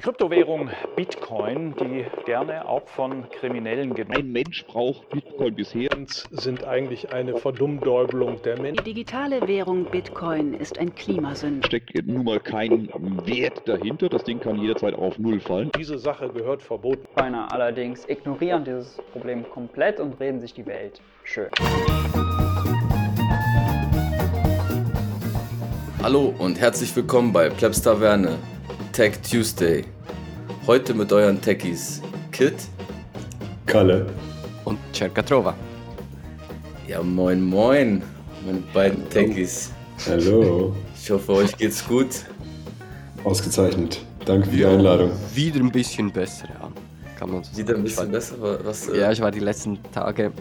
Die Kryptowährung Bitcoin, die gerne auch von Kriminellen genutzt wird. Ein Mensch braucht Bitcoin bisher. Sind eigentlich eine Verdummdäubelung der Menschen. Die digitale Währung Bitcoin ist ein Klimasünder. Steckt nun mal kein Wert dahinter. Das Ding kann jederzeit auf Null fallen. Diese Sache gehört verboten. Bitcoiner allerdings ignorieren dieses Problem komplett und reden sich die Welt schön. Hallo und herzlich willkommen bei Plebs Taverne. Tech Tuesday. Heute mit euren Techies Kit, Kalle und Cercatrova. Ja, moin moin, meine beiden Techies. Hallo. Ich hoffe, euch geht's gut. Ausgezeichnet. Danke für die Einladung. Wieder ein bisschen besser, ja. Kann man so wieder sagen. Besser? Ich war die letzten Tage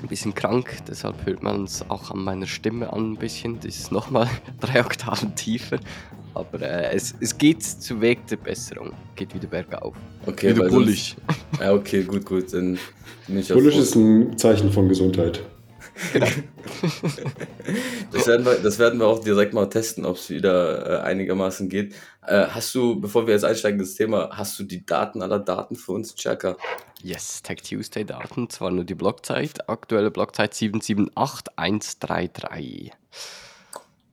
ein bisschen krank, deshalb hört man es auch an meiner Stimme an ein bisschen. Das ist nochmal 3 Oktaven tiefer. Aber es geht zu Weg der Besserung. Geht wieder bergauf. Okay, wieder bullig. Ja, okay, gut. Dann bin ich bullig ist ein Zeichen von Gesundheit. Genau. Das werden wir auch direkt mal testen, ob es wieder einigermaßen geht. Hast du, bevor wir jetzt einsteigen ins Thema, hast du die Daten aller Daten für uns, Checker? Yes, Tech Tuesday Daten, zwar nur die Blockzeit, aktuelle Blockzeit 778133.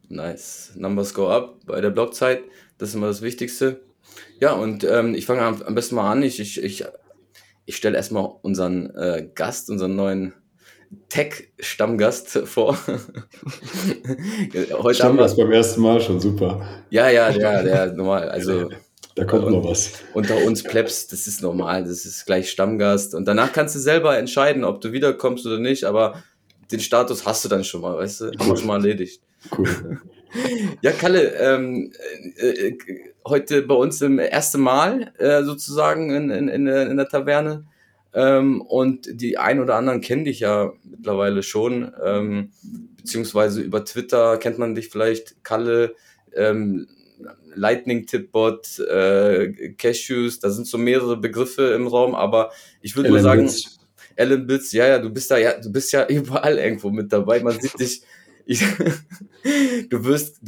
Nice. Numbers go up bei der Blockzeit. Das ist immer das Wichtigste. Ja, und ich fange am besten mal an. Ich stelle erstmal unseren Gast, unseren neuen Tech-Stammgast vor. Heute Stammgast beim ersten Mal schon super. Ja, normal. Also, da kommt noch was. Unter uns Plebs, das ist normal. Das ist gleich Stammgast. Und danach kannst du selber entscheiden, ob du wiederkommst oder nicht. Aber den Status hast du dann schon mal, weißt du? Haben wir schon mal erledigt. Cool. Ja, Kalle, heute bei uns das erste Mal sozusagen in der Taverne und die ein oder anderen kennen dich ja mittlerweile schon, beziehungsweise über Twitter kennt man dich vielleicht, Kalle, Lightning-Tipbot, Cashews, da sind so mehrere Begriffe im Raum, aber ich würde mal sagen, Alan Bitz, ja, du bist ja überall irgendwo mit dabei, man sieht dich. Du wirst,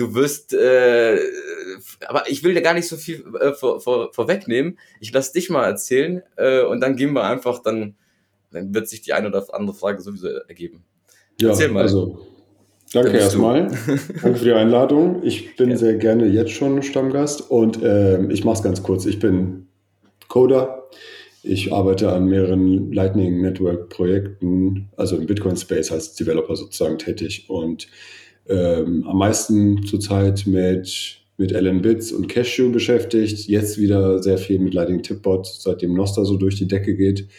aber ich will dir gar nicht so viel vorwegnehmen. Ich lass dich mal erzählen und dann gehen wir einfach, dann wird sich die eine oder andere Frage sowieso ergeben. Ja, erzähl mal. Also, danke erstmal. Danke für die Einladung. Ich bin sehr gerne jetzt schon Stammgast und ich mach's ganz kurz. Ich bin Coder. Ich arbeite an mehreren Lightning Network Projekten, also im Bitcoin Space als Developer sozusagen tätig und am meisten zurzeit mit Alan Bitz und Cashew beschäftigt, jetzt wieder sehr viel mit Lightning Tipbot, seitdem Nostra so durch die Decke geht.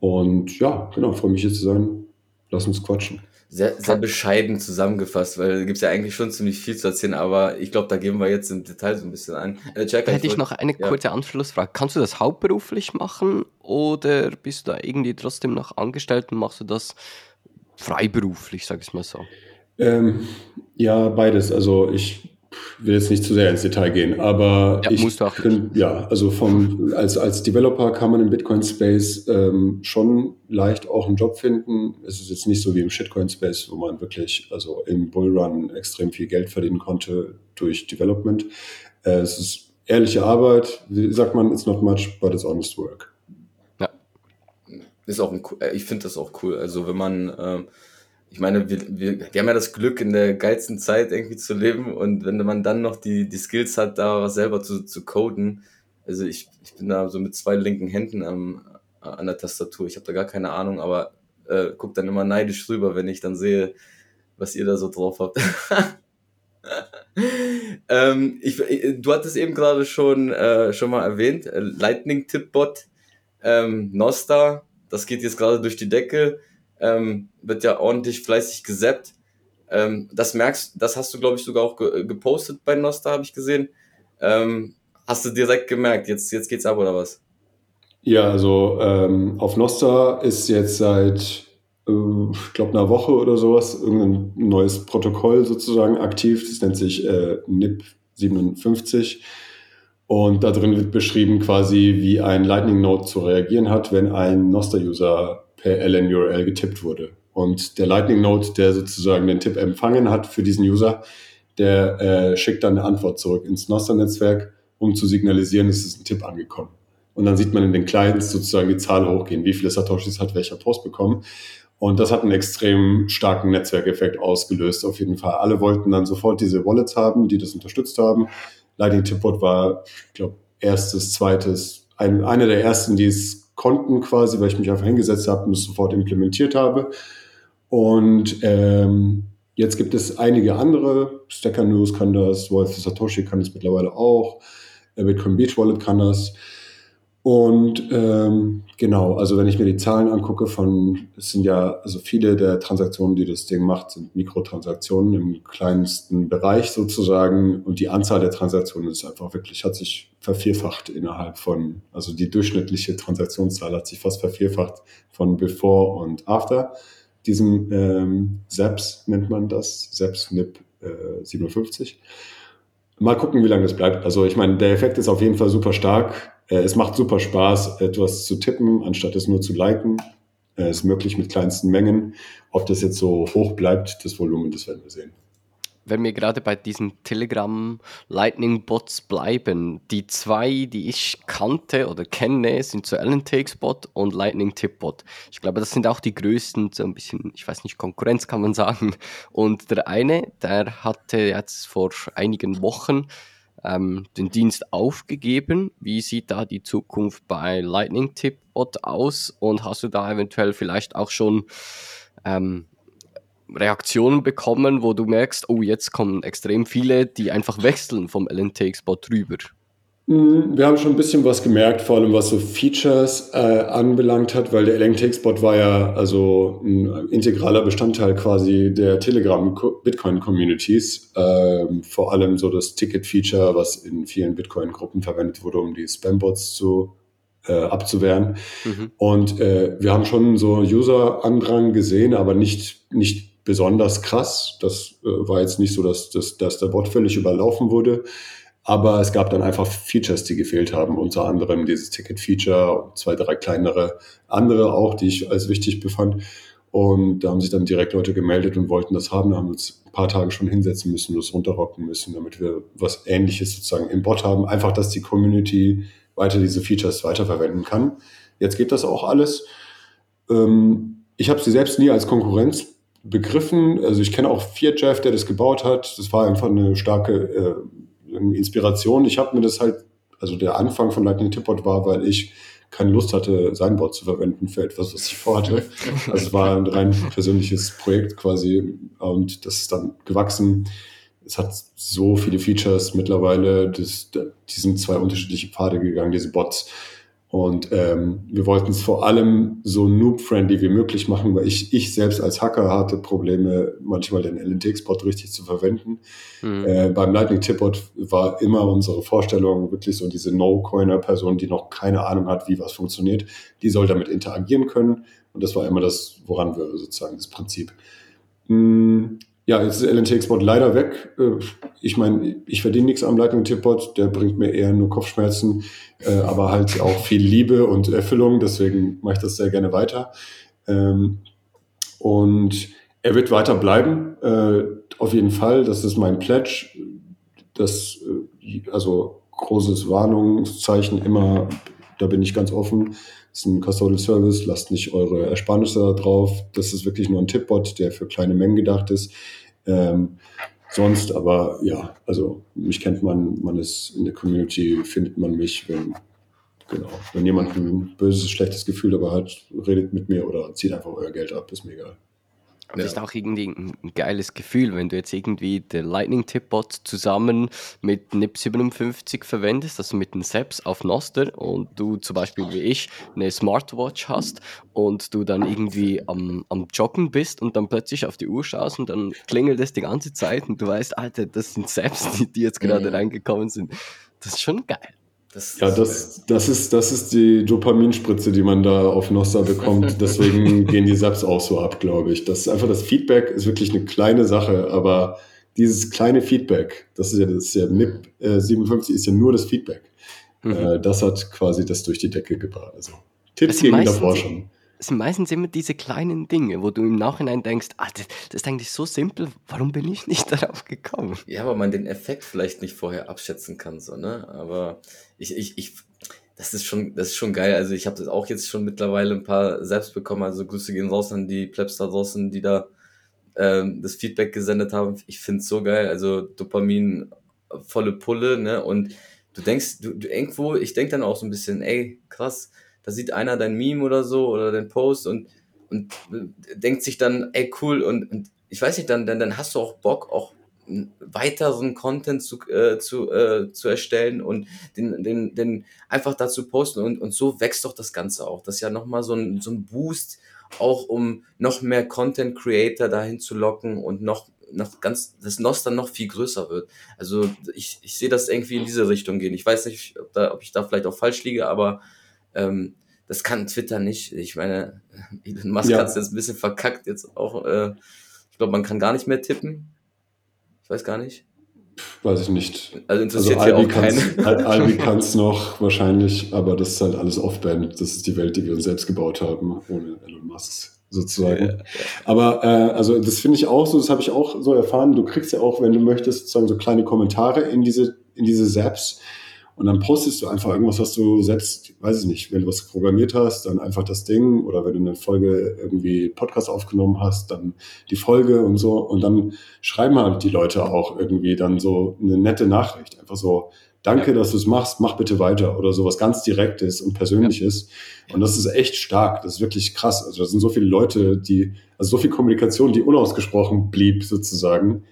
Und ja, genau, freue mich hier zu sein. Lass uns quatschen. Sehr, sehr bescheiden zusammengefasst, weil da gibt es ja eigentlich schon ziemlich viel zu erzählen, aber ich glaube, da geben wir jetzt im Detail so ein bisschen ein. Hätte ich noch eine kurze Anschlussfrage. Kannst du das hauptberuflich machen oder bist du da irgendwie trotzdem noch angestellt und machst du das freiberuflich, sag ich mal so? Ja, beides. Also ich will jetzt nicht zu sehr ins Detail gehen, aber ja, ich kann, ja, also als Developer kann man im Bitcoin-Space schon leicht auch einen Job finden. Es ist jetzt nicht so wie im Shitcoin-Space, wo man wirklich also im Bullrun extrem viel Geld verdienen konnte durch Development. Es ist ehrliche Arbeit. Wie sagt man, it's not much, but it's honest work. Ja, ist auch ich finde das auch cool. Also wenn man ich meine, wir haben ja das Glück, in der geilsten Zeit irgendwie zu leben und wenn man dann noch die Skills hat, da was selber zu coden, also ich bin da so mit 2 linken Händen an der Tastatur, ich habe da gar keine Ahnung, aber guck dann immer neidisch rüber, wenn ich dann sehe, was ihr da so drauf habt. Du hattest eben gerade schon mal erwähnt, Lightning Tipbot, Nostra, das geht jetzt gerade durch die Decke, wird ja ordentlich fleißig gesappt. Das hast du, glaube ich, sogar auch gepostet bei Nostra, habe ich gesehen. Hast du direkt gemerkt, jetzt geht's ab oder was? Ja, also auf Nostra ist jetzt seit, ich glaube, einer Woche oder sowas irgendein neues Protokoll sozusagen aktiv. Das nennt sich NIP 57. Und da drin wird beschrieben quasi, wie ein Lightning-Node zu reagieren hat, wenn ein Nostra-User per LN-URL getippt wurde. Und der Lightning-Node, der sozusagen den Tipp empfangen hat für diesen User, der schickt dann eine Antwort zurück ins Nostra-Netzwerk um zu signalisieren, es ist ein Tipp angekommen. Und dann sieht man in den Clients sozusagen die Zahl hochgehen, wie viele Satoshis hat welcher Post bekommen. Und das hat einen extrem starken Netzwerkeffekt ausgelöst, auf jeden Fall. Alle wollten dann sofort diese Wallets haben, die das unterstützt haben. Lightning Tipbot war, ich glaube, einer der ersten, die es konnten quasi, weil ich mich einfach hingesetzt habe und es sofort implementiert habe. Und jetzt gibt es einige andere. Stacker News kann das, Wallet Satoshi kann das mittlerweile auch, Bitcoin Beach Wallet kann das. Und genau, also wenn ich mir die Zahlen angucke es sind ja, also viele der Transaktionen, die das Ding macht, sind Mikrotransaktionen im kleinsten Bereich sozusagen, und die Anzahl der Transaktionen ist einfach wirklich, hat sich vervierfacht also die durchschnittliche Transaktionszahl hat sich fast vervierfacht von before und after diesem SEPS nennt man das, SEPS NIP 57. Mal gucken, wie lange das bleibt. Also ich meine, der Effekt ist auf jeden Fall super stark. Es macht super Spaß, etwas zu tippen, anstatt es nur zu liken. Es ist möglich mit kleinsten Mengen. Ob das jetzt so hoch bleibt, das Volumen, das werden wir sehen. Wenn wir gerade bei diesen Telegram-Lightning-Bots bleiben, die zwei, die ich kannte oder kenne, sind so LNTX-Bot und Lightning-Tip-Bot. Ich glaube, das sind auch die größten, so ein bisschen, ich weiß nicht, Konkurrenz kann man sagen. Und der eine, der hatte jetzt vor einigen Wochen den Dienst aufgegeben. Wie sieht da die Zukunft bei Lightning-Tip-Bot aus? Und hast du da eventuell vielleicht auch schon Reaktionen bekommen, wo du merkst, oh, jetzt kommen extrem viele, die einfach wechseln vom LNTX-Bot rüber? Wir haben schon ein bisschen was gemerkt, vor allem was so Features anbelangt hat, weil der LNTX-Bot war ja also ein integraler Bestandteil quasi der Telegram-Bitcoin-Communities. Vor allem so das Ticket-Feature, was in vielen Bitcoin-Gruppen verwendet wurde, um die Spam-Bots zu abzuwehren. Mhm. Und wir haben schon so User-Andrang gesehen, aber nicht besonders krass. Das war jetzt nicht so, dass der Bot völlig überlaufen wurde. Aber es gab dann einfach Features, die gefehlt haben. Unter anderem dieses Ticket-Feature und 2, 3 kleinere andere auch, die ich als wichtig befand. Und da haben sich dann direkt Leute gemeldet und wollten das haben. Da haben wir uns ein paar Tage schon hinsetzen müssen, das runterrocken müssen, damit wir was Ähnliches sozusagen im Bot haben. Einfach, dass die Community weiter diese Features weiterverwenden kann. Jetzt geht das auch alles. Ich habe sie selbst nie als Konkurrenz begriffen. Also ich kenne auch Fearjeff, der das gebaut hat. Das war einfach eine starke Inspiration. Ich habe mir das halt, also der Anfang von Lightning Tipbot war, weil ich keine Lust hatte, sein Bot zu verwenden für etwas, was ich vorhatte. Also es war ein rein persönliches Projekt quasi und das ist dann gewachsen. Es hat so viele Features mittlerweile. Die sind zwei unterschiedliche Pfade gegangen, diese Bots. Und wir wollten es vor allem so noob-friendly wie möglich machen, weil ich selbst als Hacker hatte Probleme, manchmal den LNTX-Bot richtig zu verwenden. Mhm. Beim Lightning-Tip-Bot war immer unsere Vorstellung wirklich so diese No-Coiner-Person, die noch keine Ahnung hat, wie was funktioniert, die soll damit interagieren können. Und das war immer das, woran wir sozusagen das Prinzip. Ja, jetzt ist LNTX-Bot leider weg. Ich meine, ich verdiene nichts am Lightning-Tip-Bot, der bringt mir eher nur Kopfschmerzen, aber halt auch viel Liebe und Erfüllung, deswegen mache ich das sehr gerne weiter. Und er wird weiter bleiben, auf jeden Fall, das ist mein Pledge, also großes Warnungszeichen immer, da bin ich ganz offen. Das ist ein Custodial Service, lasst nicht eure Ersparnisse da drauf. Das ist wirklich nur ein Tipbot, der für kleine Mengen gedacht ist. Sonst aber, ja, also mich kennt man ist in der Community, findet man mich, wenn jemand ein böses, schlechtes Gefühl dabei hat, redet mit mir oder zieht einfach euer Geld ab, ist mir egal. Aber ja. Das ist auch irgendwie ein geiles Gefühl, wenn du jetzt irgendwie den Lightning-Tip-Bot zusammen mit NIP 57 verwendest, also mit den SEPs auf Noster, und du zum Beispiel wie ich eine Smartwatch hast und du dann irgendwie am Joggen bist und dann plötzlich auf die Uhr schaust und dann klingelt es die ganze Zeit und du weißt, Alter, das sind SEPs, die jetzt gerade reingekommen sind. Das ist schon geil. Das ist die Dopaminspritze, die man da auf Nostra bekommt. Deswegen gehen die SEPs auch so ab, glaube ich. Das ist einfach, das Feedback ist wirklich eine kleine Sache, aber dieses kleine Feedback, das ist ja NIP 57 ist ja nur das Feedback. Das hat quasi das durch die Decke gebracht. Also Tipps gegen davor schon. es sind meistens immer diese kleinen Dinge, wo du im Nachhinein denkst, das ist eigentlich so simpel, warum bin ich nicht darauf gekommen? Ja, weil man den Effekt vielleicht nicht vorher abschätzen kann, so, ne? Aber das ist schon geil. Also ich habe das auch jetzt schon mittlerweile ein paar selbst bekommen. Also Grüße gehen raus an die Plebs da draußen, die da das Feedback gesendet haben. Ich finde es so geil. Also Dopamin, volle Pulle, ne? Und du denkst, ich denke dann auch so ein bisschen, ey, krass, da sieht einer dein Meme oder so oder dein Post und denkt sich dann, ey, cool, und ich weiß nicht, dann hast du auch Bock, auch weiteren Content zu erstellen und den einfach dazu posten und so wächst doch das Ganze auch. Das ist ja nochmal so ein Boost, auch um noch mehr Content Creator dahin zu locken und das viel größer wird. Also ich sehe das irgendwie in diese Richtung gehen. Ich weiß nicht, ob ich da vielleicht auch falsch liege, aber das kann Twitter nicht. Ich meine, Elon Musk hat es jetzt ein bisschen verkackt jetzt auch. Ich glaube, man kann gar nicht mehr tippen. Ich weiß gar nicht. Weiß ich nicht. Also interessiert ja auch keinen. Albi kann es noch wahrscheinlich, aber das ist halt alles off-band. Das ist die Welt, die wir uns selbst gebaut haben, ohne Elon Musk sozusagen. Ja. Aber also das finde ich auch so, das habe ich auch so erfahren. Du kriegst ja auch, wenn du möchtest, sozusagen so kleine Kommentare in diese Zaps. Und dann postest du einfach irgendwas, was du selbst, weiß ich nicht, wenn du was programmiert hast, dann einfach das Ding, oder wenn du eine Folge irgendwie Podcast aufgenommen hast, dann die Folge und so. Und dann schreiben halt die Leute auch irgendwie dann so eine nette Nachricht. Einfach so, danke, dass du es machst, mach bitte weiter, oder sowas ganz Direktes und Persönliches. Ja. Und das ist echt stark, das ist wirklich krass. Also da sind so viele Leute, so viel Kommunikation, die unausgesprochen blieb sozusagen,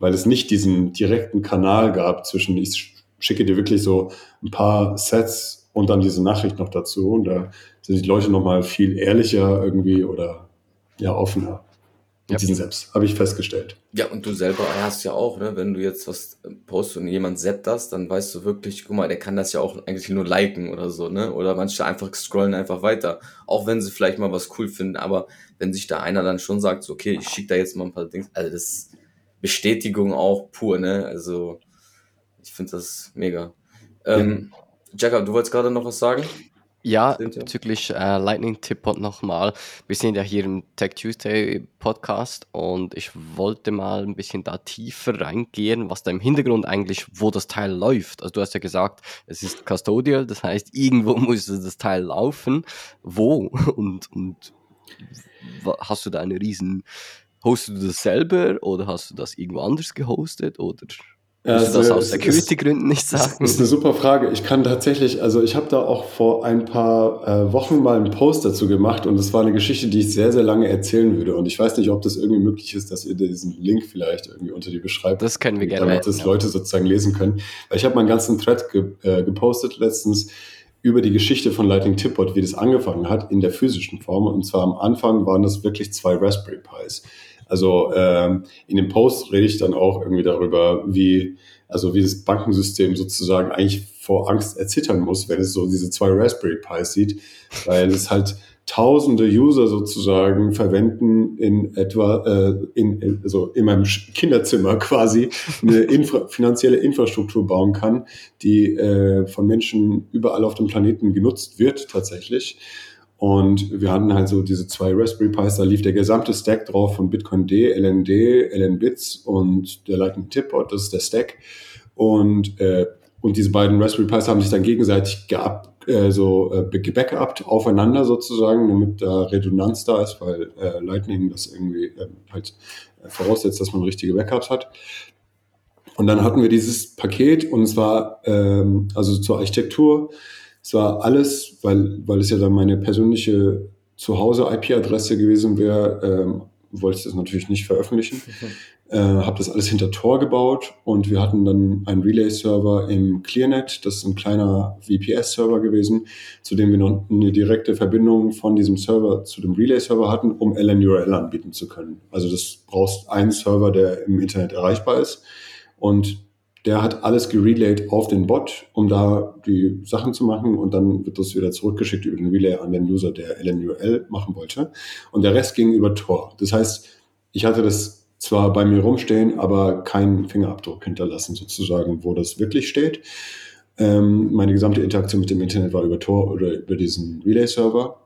weil es nicht diesen direkten Kanal gab zwischen, ich schicke dir wirklich so ein paar Sets und dann diese Nachricht noch dazu. Und da sind die Leute nochmal viel ehrlicher irgendwie oder ja offener. Mit diesen Zaps, habe ich festgestellt. Ja, und du selber hast ja auch, ne, wenn du jetzt was postest und jemand zappt das, dann weißt du wirklich, guck mal, der kann das ja auch eigentlich nur liken oder so, ne? Oder manche einfach scrollen einfach weiter, auch wenn sie vielleicht mal was cool finden, aber wenn sich da einer dann schon sagt, so, okay, ich schicke da jetzt mal ein paar Dings, also das ist Bestätigung auch pur, ne? Also ich finde das mega. Jacka, du wolltest gerade noch was sagen? Ja, bezüglich Lightning Tippot nochmal. Wir sind ja hier im Tech Tuesday Podcast und ich wollte mal ein bisschen da tiefer reingehen, was da im Hintergrund eigentlich, wo das Teil läuft. Also du hast ja gesagt, es ist custodial, das heißt, irgendwo muss das Teil laufen. Wo? Und hast du da eine riesen... Hostest du das selber oder hast du das irgendwo anders gehostet oder... Also, das aus Security-Gründen nicht sagen. Das ist eine super Frage. Ich kann tatsächlich, also ich habe da auch vor ein paar Wochen mal einen Post dazu gemacht und das war eine Geschichte, die ich sehr, sehr lange erzählen würde. Und ich weiß nicht, ob das irgendwie möglich ist, dass ihr diesen Link vielleicht irgendwie unter die Beschreibung... Das können wir gerne. Damit das Leute sozusagen lesen können. Weil ich habe meinen ganzen Thread gepostet letztens über die Geschichte von Lightning Tippot, wie das angefangen hat, in der physischen Form. Und zwar am Anfang waren das wirklich 2 Raspberry Pis. Also in dem Post rede ich dann auch irgendwie darüber, wie das Bankensystem sozusagen eigentlich vor Angst erzittern muss, wenn es so diese 2 Raspberry Pis sieht, weil es halt tausende User sozusagen verwenden in etwa, also in meinem Kinderzimmer quasi, eine finanzielle Infrastruktur bauen kann, die von Menschen überall auf dem Planeten genutzt wird tatsächlich. Und wir hatten halt so diese 2 Raspberry Pis, da lief der gesamte Stack drauf von Bitcoin.d, LND, LNBits und der Lightning Tippot, das ist der Stack. Und diese beiden Raspberry Pis haben sich dann gegenseitig gebackupt aufeinander sozusagen, damit da Redundanz da ist, weil Lightning das irgendwie halt voraussetzt, dass man richtige Backups hat. Und dann hatten wir dieses Paket und es war also zur Architektur. Es war alles, weil es ja dann meine persönliche Zuhause-IP-Adresse gewesen wäre, wollte ich das natürlich nicht veröffentlichen. Okay. Habe das alles hinter Tor gebaut und wir hatten dann einen Relay-Server im Clearnet. Das ist ein kleiner VPS-Server gewesen, zu dem wir noch eine direkte Verbindung von diesem Server zu dem Relay-Server hatten, um LNURL anbieten zu können. Also das brauchst einen Server, der im Internet erreichbar ist und der hat alles gerelayt auf den Bot, um da die Sachen zu machen und dann wird das wieder zurückgeschickt über den Relay an den User, der LNURL machen wollte und der Rest ging über Tor. Das heißt, ich hatte das zwar bei mir rumstehen, aber keinen Fingerabdruck hinterlassen sozusagen, wo das wirklich steht. Meine gesamte Interaktion mit dem Internet war über Tor oder über diesen Relay-Server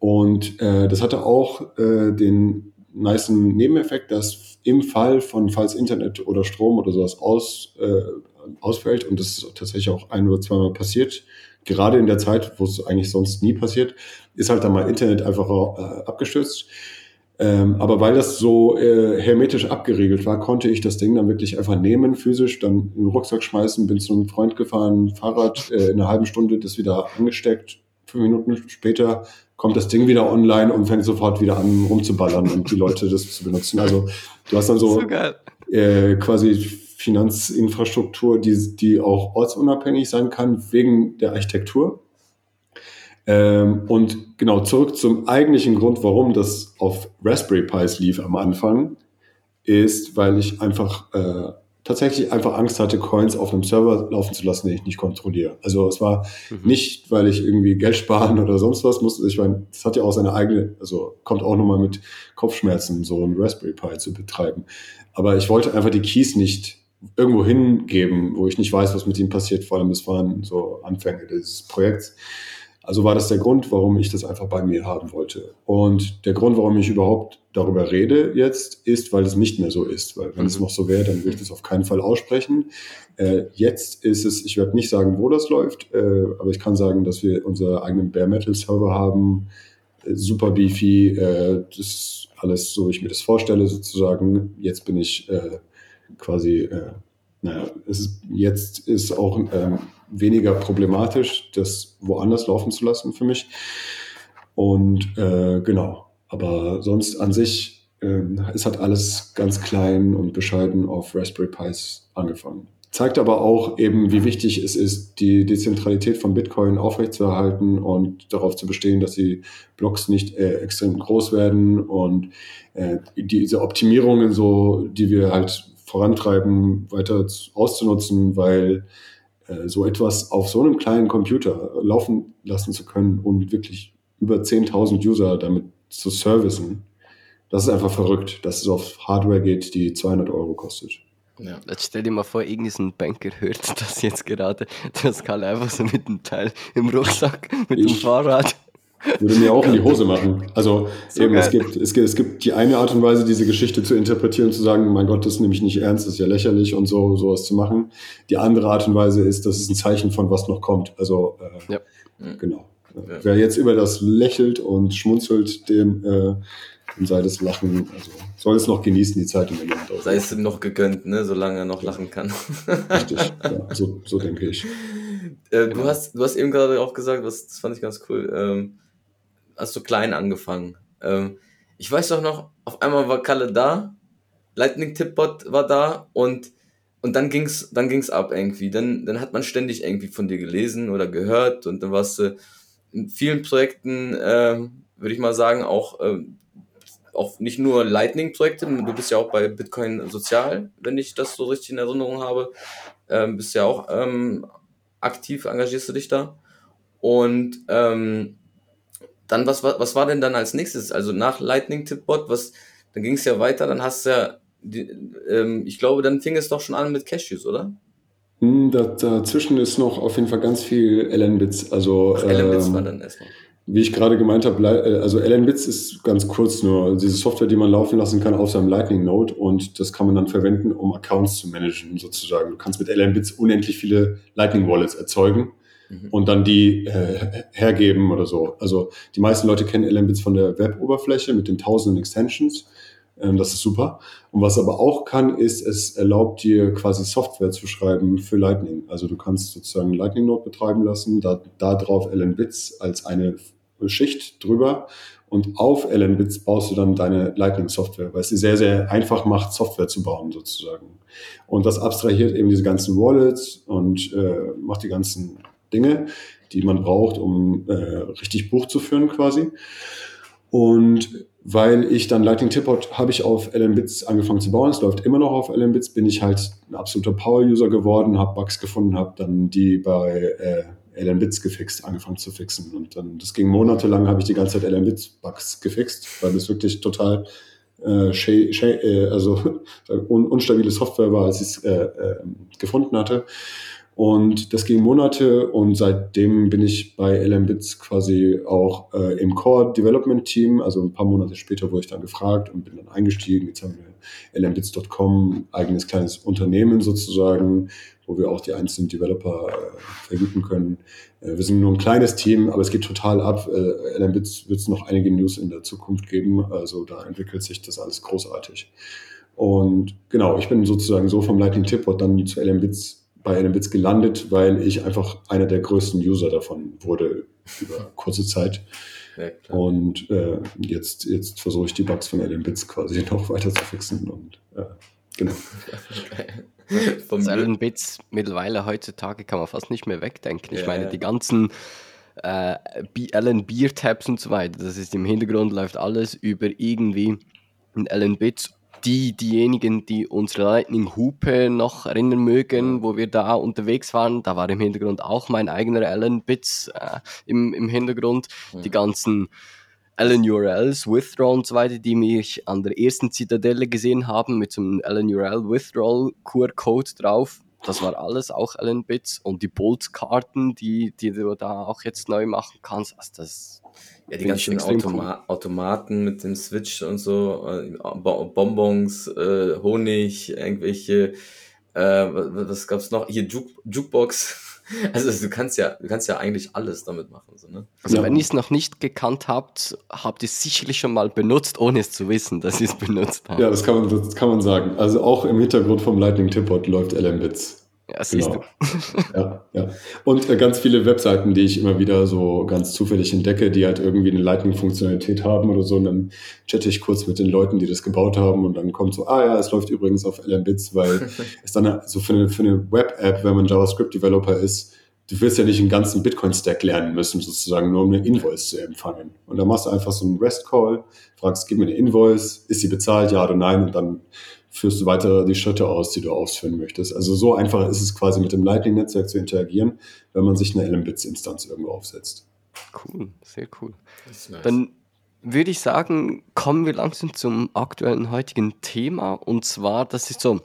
Und das hatte auch den nicen Nebeneffekt, dass im Fall von, falls Internet oder Strom oder sowas ausfällt, und das ist tatsächlich auch ein oder zweimal passiert, gerade in der Zeit, wo es eigentlich sonst nie passiert, ist halt dann mal Internet einfach abgestürzt. Aber weil das so hermetisch abgeriegelt war, konnte ich das Ding dann wirklich einfach nehmen, physisch, dann in den Rucksack schmeißen, bin zu einem Freund gefahren, Fahrrad, in einer halben Stunde das wieder angesteckt, 5 Minuten später kommt das Ding wieder online und fängt sofort wieder an rumzuballern und die Leute das zu benutzen. Also du hast dann so quasi Finanzinfrastruktur, die auch ortsunabhängig sein kann, wegen der Architektur. Und genau, zurück zum eigentlichen Grund, warum das auf Raspberry Pis lief am Anfang, ist, weil ich einfach tatsächlich einfach Angst hatte, Coins auf einem Server laufen zu lassen, den ich nicht kontrolliere. Also es war nicht, weil ich irgendwie Geld sparen oder sonst was musste. Ich meine, das hat ja auch seine eigene, also kommt auch nochmal mit Kopfschmerzen, so ein Raspberry Pi zu betreiben. Aber ich wollte einfach die Keys nicht irgendwo hingeben, wo ich nicht weiß, was mit ihnen passiert. Vor allem, das waren so Anfänge dieses Projekts. Also war das der Grund, warum ich das einfach bei mir haben wollte. Und der Grund, warum ich überhaupt darüber rede jetzt, ist, weil es nicht mehr so ist. Weil wenn es noch so wäre, dann würde ich das auf keinen Fall aussprechen. Jetzt ist es, ich werde nicht sagen, wo das läuft, aber ich kann sagen, dass wir unseren eigenen Bare Metal Server haben, super beefy, das ist alles so, wie ich mir das vorstelle sozusagen. Jetzt bin ich quasi, naja, jetzt ist auch weniger problematisch, das woanders laufen zu lassen für mich. Und genau, aber sonst an sich, es hat alles ganz klein und bescheiden auf Raspberry Pis angefangen. Zeigt aber auch eben, wie wichtig es ist, die Dezentralität von Bitcoin aufrechtzuerhalten und darauf zu bestehen, dass die Blocks nicht extrem groß werden und diese Optimierungen so, die wir halt vorantreiben, weiter auszunutzen, weil so etwas auf so einem kleinen Computer laufen lassen zu können, um wirklich über 10.000 User damit zu servicen, das ist einfach verrückt, dass es auf Hardware geht, die 200 € kostet. Ja, jetzt stell dir mal vor, irgendein Banker hört das jetzt gerade, dass Karl einfach so mit dem Teil im Rucksack, mit dem Fahrrad... Würde mir auch in die Hose machen. Also so eben, es gibt die eine Art und Weise, diese Geschichte zu interpretieren und zu sagen, mein Gott, das nehme ich nicht ernst, das ist ja lächerlich und so, sowas zu machen. Die andere Art und Weise ist, das ist ein Zeichen von was noch kommt. Also genau. Ja. Wer jetzt über das lächelt und schmunzelt, dem sei das Lachen, also soll es noch genießen, die Zeit im Moment. Sei es ihm noch gegönnt, ne, solange er noch lachen kann. Richtig, ja, so denke ich. Du hast eben gerade auch gesagt, das fand ich ganz cool, hast du klein angefangen. Ich weiß doch noch, auf einmal war Kalle da, Lightning-Tippbot war da und dann ging's ab irgendwie. Dann hat man ständig irgendwie von dir gelesen oder gehört und dann warst du in vielen Projekten, würde ich mal sagen, auch nicht nur Lightning-Projekte, du bist ja auch bei Bitcoin Sozial, wenn ich das so richtig in Erinnerung habe, bist ja auch aktiv, engagierst du dich da und dann, was war denn dann als nächstes? Also nach Lightning Tipbot, dann ging es ja weiter, dann hast du ja, ich glaube, dann fing es doch schon an mit Cashews, oder? Dazwischen ist noch auf jeden Fall ganz viel LN-Bits. Also, LN-Bits war dann erstmal. Wie ich gerade gemeint habe, also LN-Bits ist ganz kurz nur diese Software, die man laufen lassen kann auf seinem Lightning-Node und das kann man dann verwenden, um Accounts zu managen sozusagen. Du kannst mit LN-Bits unendlich viele Lightning-Wallets erzeugen. Und dann die hergeben oder so. Also die meisten Leute kennen LN-Bits von der Web-Oberfläche mit den tausenden Extensions. Das ist super. Und was aber auch kann, ist, es erlaubt dir quasi Software zu schreiben für Lightning. Also du kannst sozusagen Lightning-Node betreiben lassen, da drauf LN-Bits als eine Schicht drüber und auf LN-Bits baust du dann deine Lightning-Software, weil es dir sehr, sehr einfach macht, Software zu bauen sozusagen. Und das abstrahiert eben diese ganzen Wallets und macht die ganzen Dinge, die man braucht, um richtig Buch zu führen quasi. Und weil ich dann Lightning Tipbot habe ich auf LN-Bits angefangen zu bauen, es läuft immer noch auf LN-Bits, bin ich halt ein absoluter Power-User geworden, habe Bugs gefunden, habe dann die bei LN-Bits gefixt, angefangen zu fixen. Und dann, das ging monatelang, habe ich die ganze Zeit LN-Bits-Bugs gefixt, weil das wirklich total unstabile Software war, als ich es gefunden hatte. Und das ging Monate und seitdem bin ich bei LM-Bits quasi auch im Core-Development-Team, also ein paar Monate später wurde ich dann gefragt und bin dann eingestiegen. Jetzt haben wir LM-Bits.com, eigenes kleines Unternehmen sozusagen, wo wir auch die einzelnen Developer vergüten können. Wir sind nur ein kleines Team, aber es geht total ab. LM-Bits wird es noch einige News in der Zukunft geben, also da entwickelt sich das alles großartig. Und genau, ich bin sozusagen so vom Lightning Tipbot dann zu LM-Bits bei LM-Bits gelandet, weil ich einfach einer der größten User davon wurde über kurze Zeit. Ja, und jetzt versuche ich die Bugs von LM-Bits quasi noch weiter zu fixen. Und genau. Von LM-Bits mittlerweile heutzutage kann man fast nicht mehr wegdenken. Ich meine, die ganzen LN-Beer-Tabs und so weiter, das ist im Hintergrund, läuft alles über irgendwie LM-Bits. Diejenigen, die unsere Lightning-Hupe noch erinnern mögen, wo wir da unterwegs waren, da war im Hintergrund auch mein eigener LN-Bits im Hintergrund. Ja. Die ganzen LN-URLs, Withdraw und so weiter, die mich an der ersten Zitadelle gesehen haben mit so einem LN-URL-Withdraw-QR-Code drauf. Das war alles auch LN-Bits und die Bolt-Karten, die du da auch jetzt neu machen kannst. Also das ja, die ganzen Automaten mit dem Switch und so, Bonbons, Honig, irgendwelche, was gab's noch? Hier Jukebox. Also du kannst ja eigentlich alles damit machen. So, ne? Also wenn ihr es noch nicht gekannt habt, habt ihr es sicherlich schon mal benutzt, ohne es zu wissen, dass ihr es benutzt habt. Ja, das kann man sagen. Also auch im Hintergrund vom Lightning Tipbot läuft LM-Bits. Ja, siehst du. Ja. Und ganz viele Webseiten, die ich immer wieder so ganz zufällig entdecke, die halt irgendwie eine Lightning-Funktionalität haben oder so. Und dann chatte ich kurz mit den Leuten, die das gebaut haben. Und dann kommt so, es läuft übrigens auf LM-Bits, weil es dann so für eine Web-App, wenn man JavaScript-Developer ist, du willst ja nicht den ganzen Bitcoin-Stack lernen müssen, sozusagen, nur um eine Invoice zu empfangen. Und dann machst du einfach so einen REST-Call, fragst, gib mir eine Invoice, ist sie bezahlt, ja oder nein? Und dann führst du weiter die Schritte aus, die du ausführen möchtest. Also so einfach ist es quasi mit dem Lightning-Netzwerk zu interagieren, wenn man sich eine LM-Bits-Instanz irgendwo aufsetzt. Cool, sehr cool. Nice. Dann würde ich sagen, kommen wir langsam zum aktuellen heutigen Thema. Und zwar, das ist so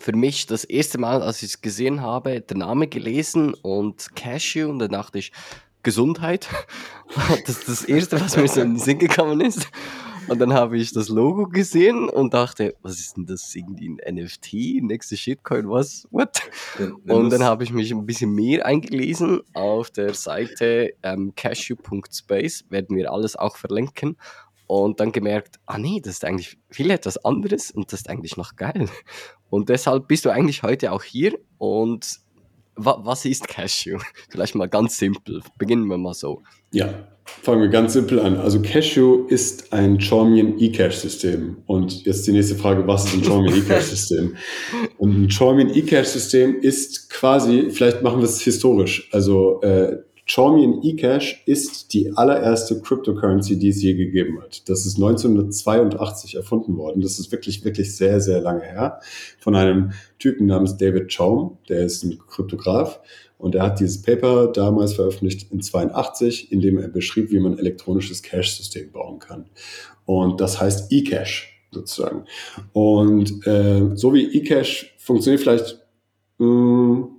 für mich das erste Mal, als ich es gesehen habe, der Name gelesen und Cashew und dann dachte ich, Gesundheit. Das ist das Erste, was mir so in den Sinn gekommen ist. Und dann habe ich das Logo gesehen und dachte, was ist denn das? Irgendwie ein NFT? Nächste Shitcoin? Was? What? Und dann habe ich mich ein bisschen mehr eingelesen auf der Seite cashew.space, werden wir alles auch verlinken. Und dann gemerkt, nee, das ist eigentlich viel etwas anderes und das ist eigentlich noch geil. Und deshalb bist du eigentlich heute auch hier. Und was ist Cashew? Vielleicht mal ganz simpel. Beginnen wir mal so. Ja. Fangen wir ganz simpel an. Also Cashew ist ein Chormian eCache-System. Und jetzt die nächste Frage, was ist ein Chormian eCache-System? Und ein Chormian eCache-System ist quasi, vielleicht machen wir es historisch, also Chormian eCache ist die allererste Cryptocurrency, die es je gegeben hat. Das ist 1982 erfunden worden. Das ist wirklich, wirklich sehr, sehr lange her. Von einem Typen namens David Chaum, der ist ein Kryptograf. Und er hat dieses Paper damals veröffentlicht in 1982, in dem er beschrieb, wie man ein elektronisches Cache-System bauen kann. Und das heißt eCache sozusagen. Und so wie eCache funktioniert vielleicht... Nein,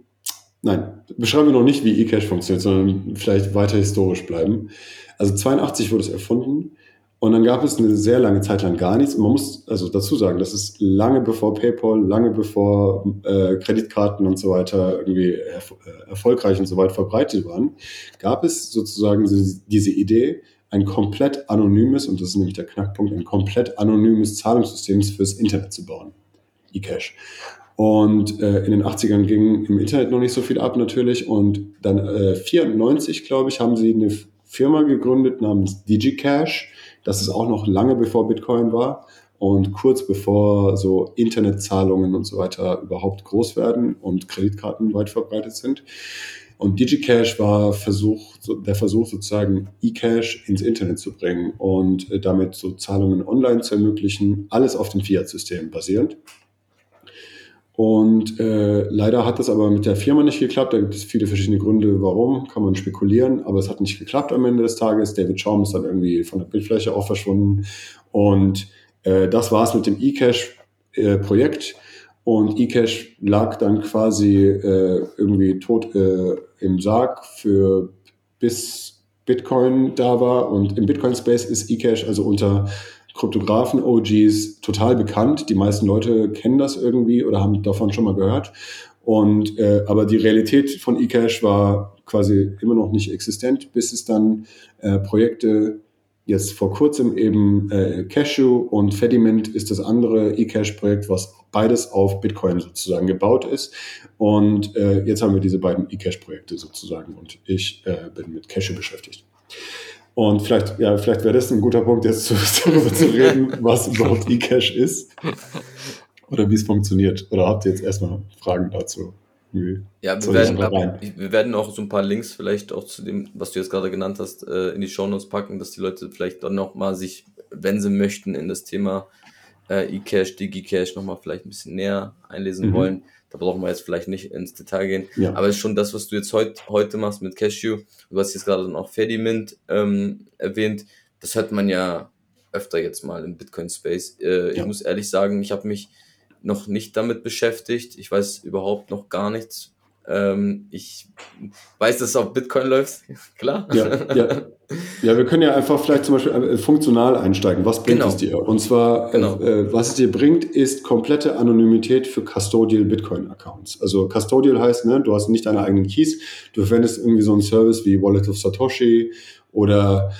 beschreiben wir noch nicht, wie eCache funktioniert, sondern vielleicht weiter historisch bleiben. Also 1982 wurde es erfunden und dann gab es eine sehr lange Zeit lang gar nichts. Und man muss also dazu sagen, das ist lange bevor PayPal, lange bevor Kreditkarten und so weiter irgendwie erfolgreich und so weit verbreitet waren, gab es sozusagen diese Idee, ein komplett anonymes, und das ist nämlich der Knackpunkt, ein komplett anonymes Zahlungssystem fürs Internet zu bauen, eCache. Und in den 80ern ging im Internet noch nicht so viel ab natürlich. Und dann 1994, glaube ich, haben sie eine Firma gegründet namens DigiCash. Das ist auch noch lange bevor Bitcoin war und kurz bevor so Internetzahlungen und so weiter überhaupt groß werden und Kreditkarten weit verbreitet sind. Und DigiCash war der Versuch sozusagen eCash ins Internet zu bringen und damit so Zahlungen online zu ermöglichen, alles auf den Fiat-Systemen basierend. Und leider hat das aber mit der Firma nicht geklappt. Da gibt es viele verschiedene Gründe, warum, kann man spekulieren. Aber es hat nicht geklappt am Ende des Tages. David Chaum ist dann irgendwie von der Bildfläche auch verschwunden. Und das war's mit dem eCache-Projekt. Und eCash lag dann quasi irgendwie tot im Sarg für bis Bitcoin da war. Und im Bitcoin-Space ist eCash also unter Kryptografen-OGs total bekannt. Die meisten Leute kennen das irgendwie oder haben davon schon mal gehört. Und aber die Realität von eCash war quasi immer noch nicht existent, bis es dann Projekte jetzt vor kurzem eben Cashew und Fediment ist das andere eCash-Projekt, was beides auf Bitcoin sozusagen gebaut ist. Und jetzt haben wir diese beiden eCash-Projekte sozusagen und ich bin mit Cashew beschäftigt. Und vielleicht wäre das ein guter Punkt, jetzt darüber zu reden, was überhaupt eCash ist. Oder wie es funktioniert? Oder habt ihr jetzt erstmal Fragen dazu? Ja, wir werden auch so ein paar Links vielleicht auch zu dem, was du jetzt gerade genannt hast, in die Shownotes packen, dass die Leute vielleicht dann nochmal sich, wenn sie möchten, in das Thema eCash, DigiCash nochmal vielleicht ein bisschen näher einlesen wollen. Da brauchen wir jetzt vielleicht nicht ins Detail gehen. Ja. Aber schon das, was du jetzt heute machst mit Cashew, du hast jetzt gerade dann auch Fediment erwähnt, das hört man ja öfter jetzt mal im Bitcoin-Space. Ich muss ehrlich sagen, ich habe mich noch nicht damit beschäftigt. Ich weiß überhaupt noch gar nichts. Ich weiß, dass es auf Bitcoin läuft, klar. Ja, wir können ja einfach vielleicht zum Beispiel funktional einsteigen. Was bringt es dir? Und zwar, was es dir bringt, ist komplette Anonymität für Custodial Bitcoin-Accounts. Also Custodial heißt, ne, du hast nicht deine eigenen Keys, du verwendest irgendwie so einen Service wie Wallet of Satoshi oder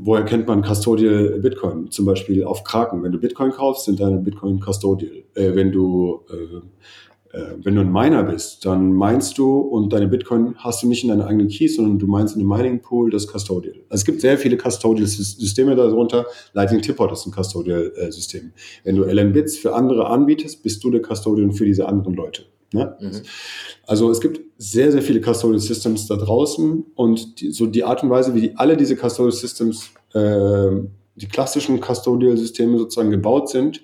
woher kennt man Custodial Bitcoin? Zum Beispiel auf Kraken. Wenn du Bitcoin kaufst, sind deine Bitcoin Custodial. Wenn du ein Miner bist, dann minest du und deine Bitcoin hast du nicht in deinen eigenen Keys, sondern du minest in einem Mining Pool das Custodial. Also es gibt sehr viele Custodial Systeme darunter. Lightning Tipbot ist ein Custodial System. Wenn du LN-Bits für andere anbietest, bist du der Custodian für diese anderen Leute. Ne? Mhm. Also es gibt sehr, sehr viele Custodial Systems da draußen und die Art und Weise, wie alle diese Custodial Systems, die klassischen Custodial Systeme sozusagen gebaut sind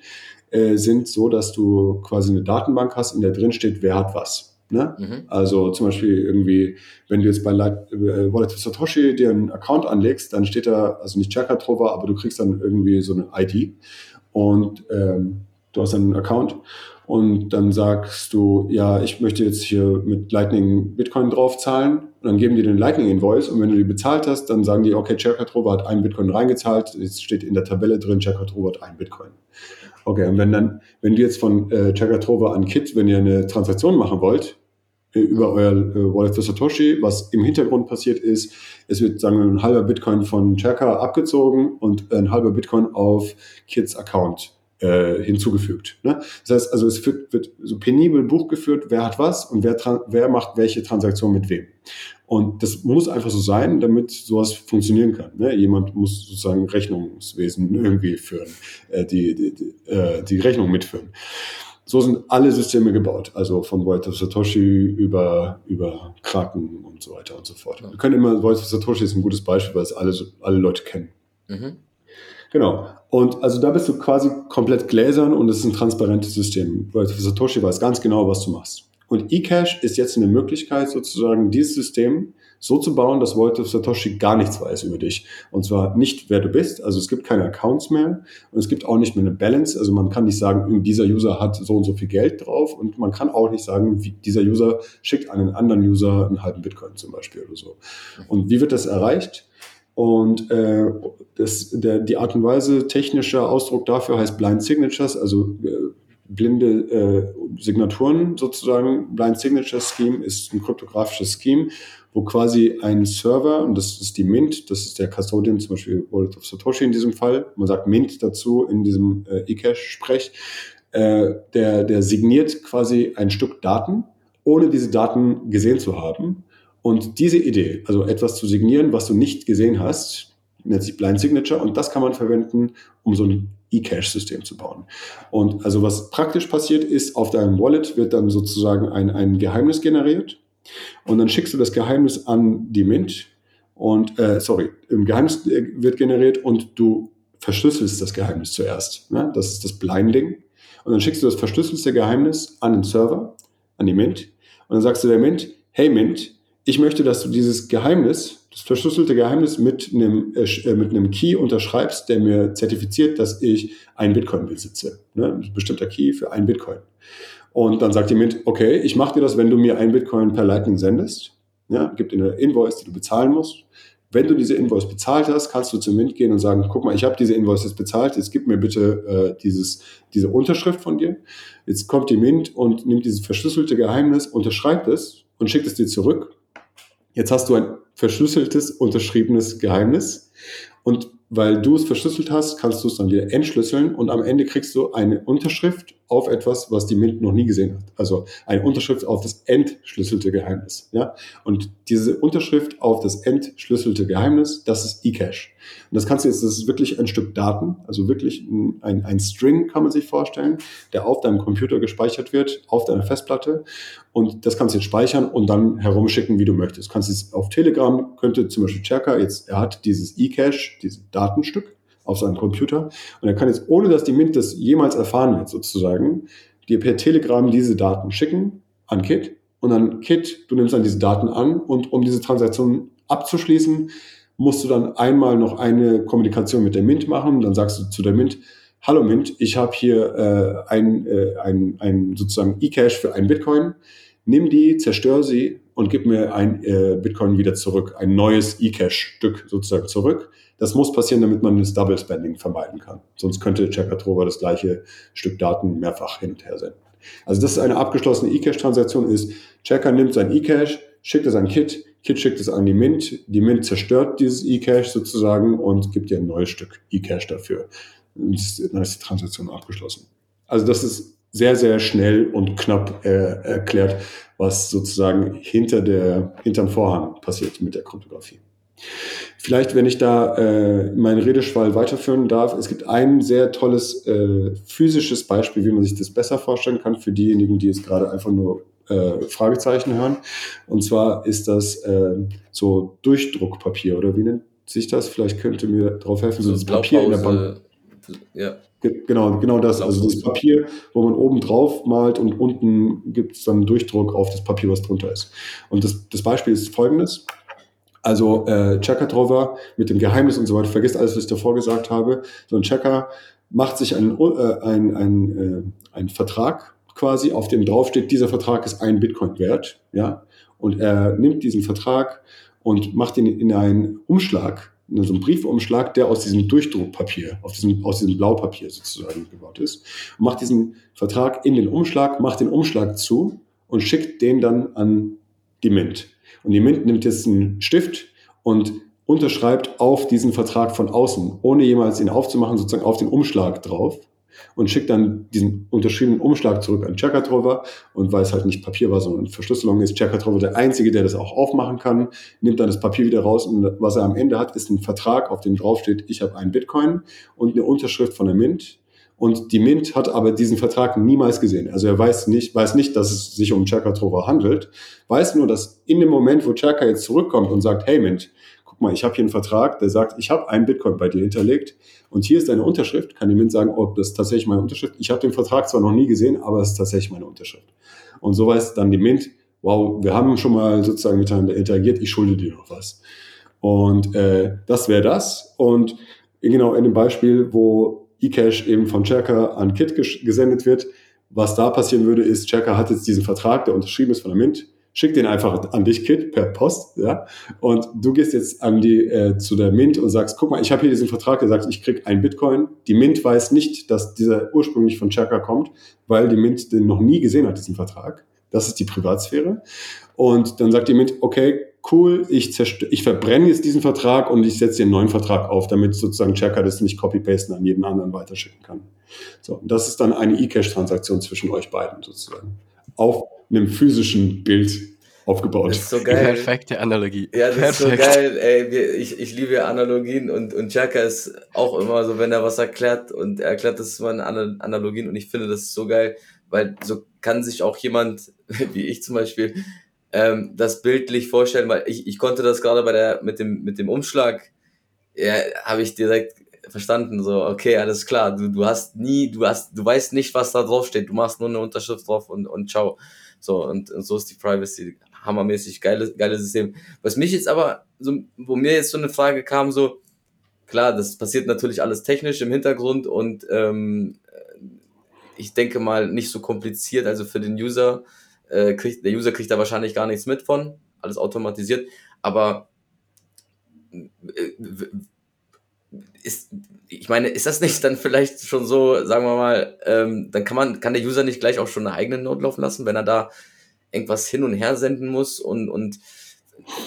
so, dass du quasi eine Datenbank hast, in der drin steht, wer hat was. Ne? Mhm. Also zum Beispiel irgendwie, wenn du jetzt bei Wallet of Satoshi dir einen Account anlegst, dann steht da, also nicht Chakatrova, aber du kriegst dann irgendwie so eine ID und du hast dann einen Account. Und dann sagst du, ja, ich möchte jetzt hier mit Lightning Bitcoin drauf zahlen. Und dann geben die den Lightning Invoice. Und wenn du die bezahlt hast, dann sagen die, okay, Chakatrova hat einen Bitcoin reingezahlt. Jetzt steht in der Tabelle drin, Chakatrova hat einen Bitcoin. Okay, und wenn du jetzt von Chakatrova an Kit, wenn ihr eine Transaktion machen wollt, über euer Wallet für Satoshi, was im Hintergrund passiert ist, es wird, sagen wir, ein halber Bitcoin von Chaka abgezogen und ein halber Bitcoin auf Kits Account hinzugefügt. Ne? Das heißt, also es wird so penibel Buch geführt, wer hat was und wer macht welche Transaktion mit wem. Und das muss einfach so sein, damit sowas funktionieren kann. Ne? Jemand muss sozusagen Rechnungswesen irgendwie führen, die Rechnung mitführen. So sind alle Systeme gebaut, also von Wallet of Satoshi über Kraken und so weiter und so fort. Wir können immer, Wallet of Satoshi ist ein gutes Beispiel, weil es alle Leute kennen. Mhm. Genau. Und also da bist du quasi komplett gläsern und es ist ein transparentes System. Weil Satoshi weiß ganz genau, was du machst. Und eCash ist jetzt eine Möglichkeit, sozusagen dieses System so zu bauen, dass Wallet of Satoshi gar nichts weiß über dich. Und zwar nicht, wer du bist. Also es gibt keine Accounts mehr und es gibt auch nicht mehr eine Balance. Also man kann nicht sagen, dieser User hat so und so viel Geld drauf und man kann auch nicht sagen, dieser User schickt einen anderen User einen halben Bitcoin zum Beispiel oder so. Und wie wird das erreicht? Und die Art und Weise, technischer Ausdruck dafür heißt Blind Signatures, also blinde Signaturen sozusagen. Blind Signature Scheme ist ein kryptografisches Scheme, wo quasi ein Server, und das ist die Mint, das ist der Custodian, zum Beispiel Wallet of Satoshi in diesem Fall, man sagt Mint dazu in diesem eCash-Sprech, der signiert quasi ein Stück Daten, ohne diese Daten gesehen zu haben. Und diese Idee, also etwas zu signieren, was du nicht gesehen hast, nennt sich Blind Signature und das kann man verwenden, um so ein eCash-System zu bauen. Und also was praktisch passiert ist, auf deinem Wallet wird dann sozusagen ein Geheimnis generiert und dann schickst du das Geheimnis an die Mint und, ein Geheimnis wird generiert und du verschlüsselst das Geheimnis zuerst. Ne? Das ist das Blinding. Und dann schickst du das verschlüsselte Geheimnis an den Server, an die Mint und dann sagst du der Mint, hey Mint, ich möchte, dass du dieses Geheimnis, das verschlüsselte Geheimnis mit einem Key unterschreibst, der mir zertifiziert, dass ich einen Bitcoin besitze. Ne? Ein bestimmter Key für einen Bitcoin. Und dann sagt die Mint, okay, ich mache dir das, wenn du mir ein Bitcoin per Lightning sendest. Ja, gibt eine Invoice, die du bezahlen musst. Wenn du diese Invoice bezahlt hast, kannst du zum Mint gehen und sagen, guck mal, ich habe diese Invoice jetzt bezahlt, jetzt gib mir bitte diese Unterschrift von dir. Jetzt kommt die Mint und nimmt dieses verschlüsselte Geheimnis, unterschreibt es und schickt es dir zurück. Jetzt hast du ein verschlüsseltes, unterschriebenes Geheimnis. Und weil du es verschlüsselt hast, kannst du es dann wieder entschlüsseln und am Ende kriegst du eine Unterschrift auf etwas, was die Mint noch nie gesehen hat. Also eine Unterschrift auf das entschlüsselte Geheimnis. Ja? Und diese Unterschrift auf das entschlüsselte Geheimnis, das ist eCash. Und das kannst du jetzt, das ist wirklich ein Stück Daten, also wirklich ein String kann man sich vorstellen, der auf deinem Computer gespeichert wird, auf deiner Festplatte. Und das kannst du jetzt speichern und dann herumschicken, wie du möchtest. Kannst du es auf Telegram, könnte zum Beispiel Cerca jetzt, er hat dieses eCash, dieses Datenstück auf seinem Computer. Und er kann jetzt, ohne dass die Mint das jemals erfahren wird sozusagen, dir per Telegram diese Daten schicken an Kit. Und dann Kit, du nimmst dann diese Daten an und um diese Transaktion abzuschließen, musst du dann einmal noch eine Kommunikation mit der Mint machen. Dann sagst du zu der Mint, hallo Mint, ich habe hier ein sozusagen eCash für einen Bitcoin. Nimm die, zerstör sie und gib mir ein Bitcoin wieder zurück, ein neues eCash-Stück sozusagen zurück. Das muss passieren, damit man das Double Spending vermeiden kann. Sonst könnte Cerca Trova das gleiche Stück Daten mehrfach hin und her senden. Also das ist eine abgeschlossene eCash-Transaktion ist, Cerca nimmt sein eCash, schickt es an Kit, Kit schickt es an die Mint zerstört dieses eCash sozusagen und gibt dir ein neues Stück eCash dafür. Und dann ist die Transaktion abgeschlossen. Also das ist sehr, sehr schnell und knapp erklärt, was sozusagen hinterm Vorhang passiert mit der Kryptographie. Vielleicht, wenn ich da meinen Redeschwall weiterführen darf, es gibt ein sehr tolles physisches Beispiel, wie man sich das besser vorstellen kann für diejenigen, die jetzt gerade einfach nur Fragezeichen hören. Und zwar ist das so Durchdruckpapier, oder wie nennt sich das? Vielleicht könnte mir darauf helfen, so das Papier in der Bank. Ja. Genau das, also das Papier, wo man oben drauf malt und unten gibt es dann Durchdruck auf das Papier, was drunter ist. Und das Beispiel ist folgendes. Also Cerca Trova mit dem Geheimnis und so weiter, vergisst alles, was ich davor gesagt habe. So ein Cerca macht sich einen Vertrag quasi, auf dem draufsteht, dieser Vertrag ist ein Bitcoin wert. Ja? Und er nimmt diesen Vertrag und macht ihn in einen Umschlag, in so einen Briefumschlag, der aus diesem Durchdruckpapier, aus diesem Blaupapier sozusagen gebaut ist. Und macht diesen Vertrag in den Umschlag, macht den Umschlag zu und schickt den dann an die Mint. Und die Mint nimmt jetzt einen Stift und unterschreibt auf diesen Vertrag von außen, ohne jemals ihn aufzumachen, sozusagen auf den Umschlag drauf und schickt dann diesen unterschriebenen Umschlag zurück an Cerca Trova. Und weil es halt nicht Papier war, sondern Verschlüsselung, ist Cerca Trova der Einzige, der das auch aufmachen kann, nimmt dann das Papier wieder raus und was er am Ende hat, ist ein Vertrag, auf dem draufsteht, ich habe einen Bitcoin und eine Unterschrift von der Mint. Und die Mint hat aber diesen Vertrag niemals gesehen. Also er weiß nicht, dass es sich um Cerca Trova handelt, weiß nur, dass in dem Moment, wo Cerca jetzt zurückkommt und sagt, hey Mint, guck mal, ich habe hier einen Vertrag, der sagt, ich habe einen Bitcoin bei dir hinterlegt und hier ist deine Unterschrift, kann die Mint sagen, oh, das ist tatsächlich meine Unterschrift. Ich habe den Vertrag zwar noch nie gesehen, aber es ist tatsächlich meine Unterschrift. Und so weiß dann die Mint, wow, wir haben schon mal sozusagen miteinander interagiert, ich schulde dir noch was. Und das wäre das. Und genau in dem Beispiel, wo eCash eben von Cerca an Kit gesendet wird. Was da passieren würde, ist, Cerca hat jetzt diesen Vertrag, der unterschrieben ist von der Mint, schickt den einfach an dich, Kit, per Post, ja, und du gehst jetzt an die zu der Mint und sagst, guck mal, ich habe hier diesen Vertrag, der sagt, ich krieg einen Bitcoin. Die Mint weiß nicht, dass dieser ursprünglich von Cerca kommt, weil die Mint den noch nie gesehen hat, diesen Vertrag. Das ist die Privatsphäre. Und dann sagt die Mint, okay, cool, ich verbrenne jetzt diesen Vertrag und ich setze den neuen Vertrag auf, damit sozusagen Cerca das nicht copy-pasten an jeden anderen weiterschicken kann. So, und das ist dann eine eCash-Transaktion zwischen euch beiden sozusagen. Auf einem physischen Bild aufgebaut. Das ist so geil. Perfekte Analogie. Ja, das ist so geil. Ey, ich liebe Analogien und Cerca ist auch immer so, wenn er was erklärt und er erklärt das immer in Analogien und ich finde das ist so geil, weil so kann sich auch jemand, wie ich zum Beispiel, das bildlich vorstellen, weil ich konnte das gerade mit dem Umschlag, ja, habe ich direkt verstanden, so, okay, alles klar, du weißt nicht, was da drauf steht, du machst nur eine Unterschrift drauf und ciao. So, und so ist die Privacy, hammermäßig, geiles System. Was mich jetzt aber, so, wo mir jetzt so eine Frage kam, so, klar, das passiert natürlich alles technisch im Hintergrund und, ich denke mal, nicht so kompliziert. Also für den User, der User kriegt da wahrscheinlich gar nichts mit von, alles automatisiert. Aber ist das nicht dann vielleicht schon so, sagen wir mal, dann kann der User nicht gleich auch schon eine eigene Node laufen lassen, wenn er da irgendwas hin und her senden muss und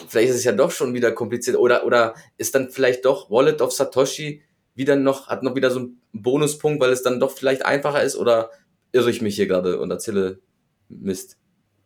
vielleicht ist es ja doch schon wieder kompliziert oder ist dann vielleicht doch Wallet of Satoshi wieder hat noch wieder so einen Bonuspunkt, weil es dann doch vielleicht einfacher ist, oder irre ich mich hier gerade und erzähle Mist?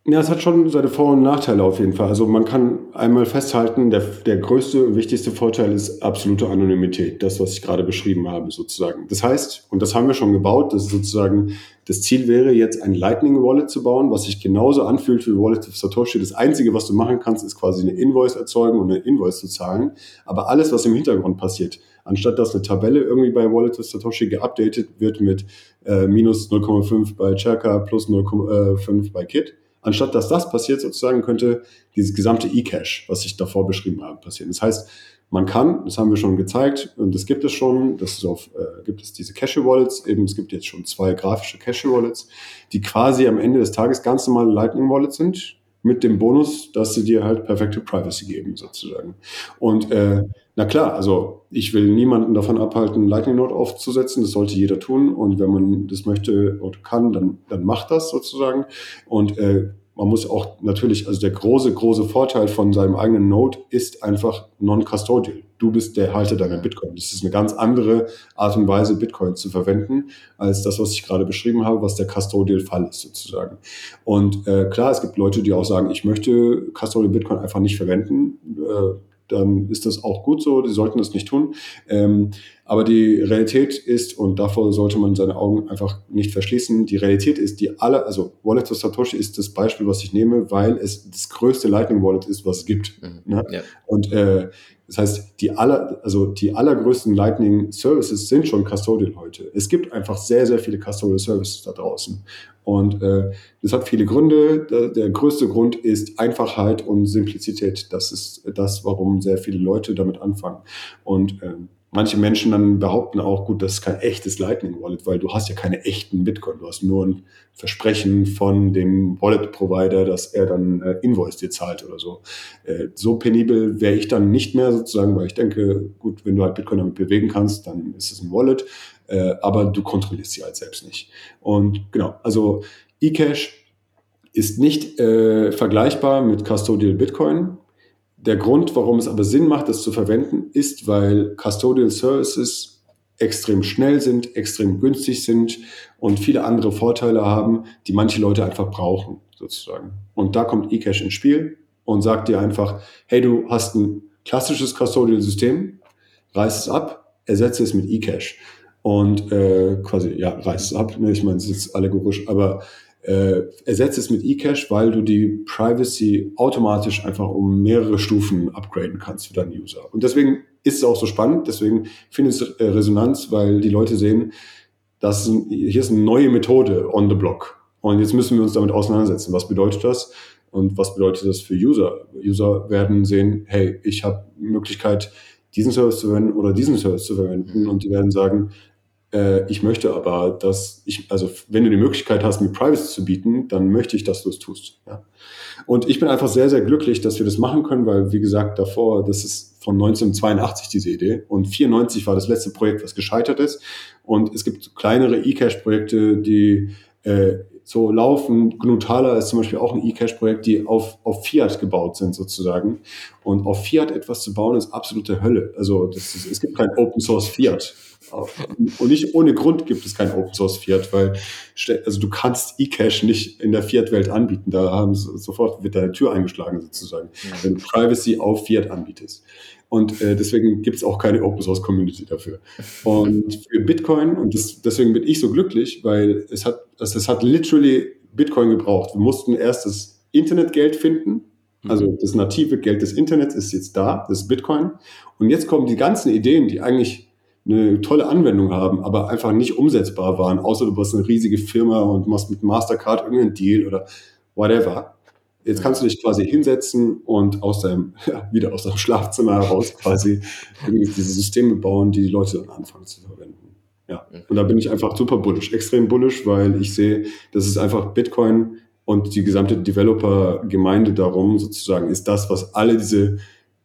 Ja, es hat schon seine Vor- und Nachteile auf jeden Fall. Also man kann einmal festhalten, der größte und wichtigste Vorteil ist absolute Anonymität, das, was ich gerade beschrieben habe sozusagen. Das heißt, und das haben wir schon gebaut, das ist sozusagen, das Ziel wäre jetzt ein Lightning Wallet zu bauen, was sich genauso anfühlt wie Wallet of Satoshi. Das Einzige, was du machen kannst, ist quasi eine Invoice erzeugen und eine Invoice zu zahlen, aber alles, was im Hintergrund passiert, anstatt dass eine Tabelle irgendwie bei Wallet of Satoshi geupdatet wird mit minus 0,5 bei Cherka, plus 0,5 bei Kit, anstatt dass das passiert, sozusagen, könnte dieses gesamte eCash, was ich davor beschrieben habe, passieren. Das heißt, man kann, das haben wir schon gezeigt, und das gibt es schon, gibt es diese Cache-Wallets, eben, es gibt jetzt schon 2 grafische Cache-Wallets, die quasi am Ende des Tages ganz normale Lightning-Wallets sind, mit dem Bonus, dass sie dir halt perfekte Privacy geben, sozusagen. Und na klar, also ich will niemanden davon abhalten, Lightning Node aufzusetzen, das sollte jeder tun, und wenn man das möchte oder kann, dann macht das sozusagen. Und man muss auch natürlich, also der große Vorteil von seinem eigenen Node ist einfach non-custodial. Du bist der Halter deiner Bitcoin. Das ist eine ganz andere Art und Weise, Bitcoin zu verwenden, als das, was ich gerade beschrieben habe, was der Custodial-Fall ist sozusagen. Und klar, es gibt Leute, die auch sagen, ich möchte Custodial Bitcoin einfach nicht verwenden. Dann ist das auch gut so, die sollten das nicht tun. Aber die Realität ist, und davor sollte man seine Augen einfach nicht verschließen, die Realität ist, also Wallet of Satoshi ist das Beispiel, was ich nehme, weil es das größte Lightning Wallet ist, was es gibt. Mhm. Ne? Ja. Und das heißt, die allergrößten Lightning Services sind schon Custodial heute. Es gibt einfach sehr, sehr viele Custodial Services da draußen. Und das hat viele Gründe. Der größte Grund ist Einfachheit und Simplizität. Das ist das, warum sehr viele Leute damit anfangen. Und manche Menschen dann behaupten auch, gut, das ist kein echtes Lightning Wallet, weil du hast ja keine echten Bitcoin. Du hast nur ein Versprechen von dem Wallet-Provider, dass er dann Invoice dir zahlt oder so. So penibel wäre ich dann nicht mehr sozusagen, weil ich denke, gut, wenn du halt Bitcoin damit bewegen kannst, dann ist es ein Wallet, aber du kontrollierst sie halt selbst nicht. Und genau, also eCash ist nicht vergleichbar mit Custodial Bitcoin. Der Grund, warum es aber Sinn macht, das zu verwenden, ist, weil Custodial Services extrem schnell sind, extrem günstig sind und viele andere Vorteile haben, die manche Leute einfach brauchen, sozusagen. Und da kommt eCash ins Spiel und sagt dir einfach, hey, du hast ein klassisches Custodial-System, reiß es ab, ersetze es mit eCash. Und quasi, ja, reiß es ab, ne? Ich meine, es ist allegorisch, aber ersetzt es mit eCash, weil du die Privacy automatisch einfach um mehrere Stufen upgraden kannst für deinen User. Und deswegen ist es auch so spannend, deswegen findest du Resonanz, weil die Leute sehen, hier ist eine neue Methode on the block. Und jetzt müssen wir uns damit auseinandersetzen. Was bedeutet das? Und was bedeutet das für User? User werden sehen, hey, ich habe die Möglichkeit, diesen Service zu verwenden oder diesen Service zu verwenden. Und die werden sagen, ich möchte aber, also wenn du die Möglichkeit hast, mir Privacy zu bieten, dann möchte ich, dass du es tust. Ja? Und ich bin einfach sehr, sehr glücklich, dass wir das machen können, weil, wie gesagt, davor, das ist von 1982 diese Idee und 94 war das letzte Projekt, was gescheitert ist. Und es gibt kleinere eCash-Projekte, die so laufen. GnuTaler ist zum Beispiel auch ein eCash-Projekt, die auf Fiat gebaut sind sozusagen. Und auf Fiat etwas zu bauen, ist absolute Hölle. Also es gibt kein Open-Source-Fiat. Und nicht ohne Grund gibt es kein Open-Source-Fiat, weil also du kannst eCash nicht in der Fiat-Welt anbieten. Da sofort wird deine Tür eingeschlagen sozusagen, wenn du Privacy auf Fiat anbietest. Und deswegen gibt es auch keine Open-Source-Community dafür. Und für Bitcoin, deswegen bin ich so glücklich, weil es hat literally Bitcoin gebraucht. Wir mussten erst das Internetgeld finden. Also das native Geld des Internets ist jetzt da, das ist Bitcoin. Und jetzt kommen die ganzen Ideen, die eigentlich eine tolle Anwendung haben, aber einfach nicht umsetzbar waren, außer du bist eine riesige Firma und machst mit Mastercard irgendeinen Deal oder whatever. Jetzt kannst du dich quasi hinsetzen und wieder aus deinem Schlafzimmer heraus quasi irgendwie diese Systeme bauen, die Leute dann anfangen zu verwenden. Ja. Und da bin ich einfach super bullish, extrem bullish, weil ich sehe, dass es einfach Bitcoin und die gesamte Developer-Gemeinde darum sozusagen ist das, was alle diese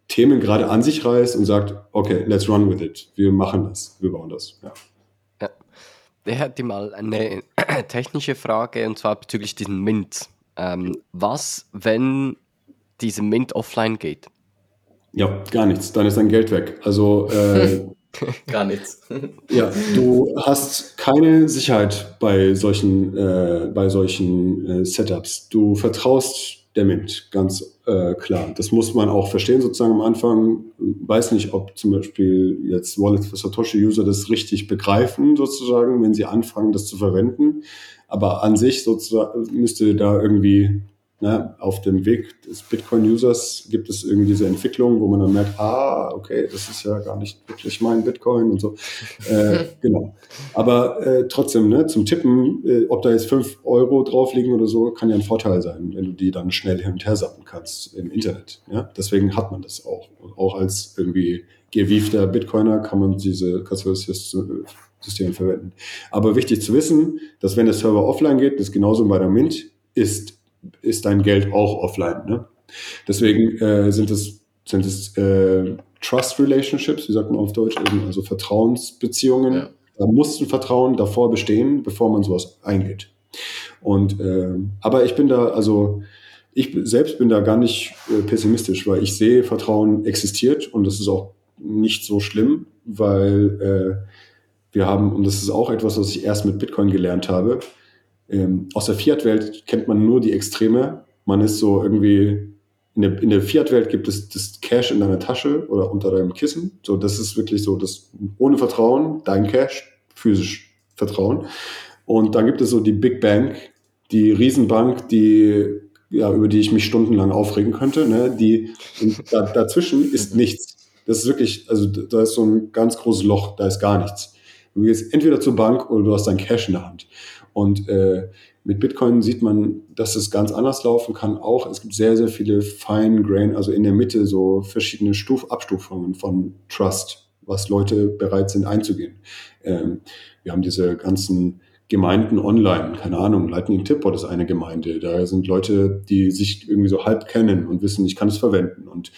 Themen gerade an sich reißt und sagt, okay, let's run with it. Wir machen das, wir bauen das. Ja. Ja. Ich hätte mal eine technische Frage und zwar bezüglich diesen Mint. Was, wenn diese Mint offline geht? Ja, gar nichts. Dann ist dein Geld weg. Also gar nichts. Ja, du hast keine Sicherheit bei solchen Setups. Du vertraust der Mint, ganz klar. Das muss man auch verstehen sozusagen am Anfang. Weiß nicht, ob zum Beispiel jetzt Wallet für Satoshi-User das richtig begreifen sozusagen, wenn sie anfangen, das zu verwenden. Aber an sich sozusagen müsste da irgendwie... Na, auf dem Weg des Bitcoin-Users gibt es irgendwie diese Entwicklung, wo man dann merkt, okay, das ist ja gar nicht wirklich mein Bitcoin und so. Genau. Aber trotzdem, ne, zum Tippen, ob da jetzt 5 Euro drauf liegen oder so, kann ja ein Vorteil sein, wenn du die dann schnell hin und her zappen kannst im Internet. Ja? Deswegen hat man das auch. Und auch als irgendwie gewiefter Bitcoiner kann man diese Kassel-System verwenden. Aber wichtig zu wissen, dass wenn der Server offline geht, das genauso bei der Mint ist dein Geld auch offline. Ne? Deswegen sind es Trust Relationships, wie sagt man auf Deutsch, also Vertrauensbeziehungen. Ja. Da muss ein Vertrauen davor bestehen, bevor man sowas eingeht. Und aber ich selbst bin da gar nicht pessimistisch, weil ich sehe, Vertrauen existiert und das ist auch nicht so schlimm, weil wir haben, und das ist auch etwas, was ich erst mit Bitcoin gelernt habe, aus der Fiat-Welt kennt man nur die Extreme. Man ist so irgendwie, in der Fiat-Welt gibt es das Cash in deiner Tasche oder unter deinem Kissen. So, das ist wirklich so, das ohne Vertrauen, dein Cash, physisch Vertrauen. Und dann gibt es so die Big Bank, die Riesenbank, die, ja, über die ich mich stundenlang aufregen könnte, ne? Dazwischen ist nichts. Das ist wirklich, also da ist so ein ganz großes Loch, da ist gar nichts. Du gehst entweder zur Bank oder du hast dein Cash in der Hand. Und mit Bitcoin sieht man, dass es ganz anders laufen kann auch. Es gibt sehr, sehr viele Fine-Grain, also in der Mitte so verschiedene Abstufungen von Trust, was Leute bereit sind einzugehen. Wir haben diese ganzen Gemeinden online, keine Ahnung, Lightning Tipbot ist eine Gemeinde. Da sind Leute, die sich irgendwie so halb kennen und wissen, ich kann es verwenden. Und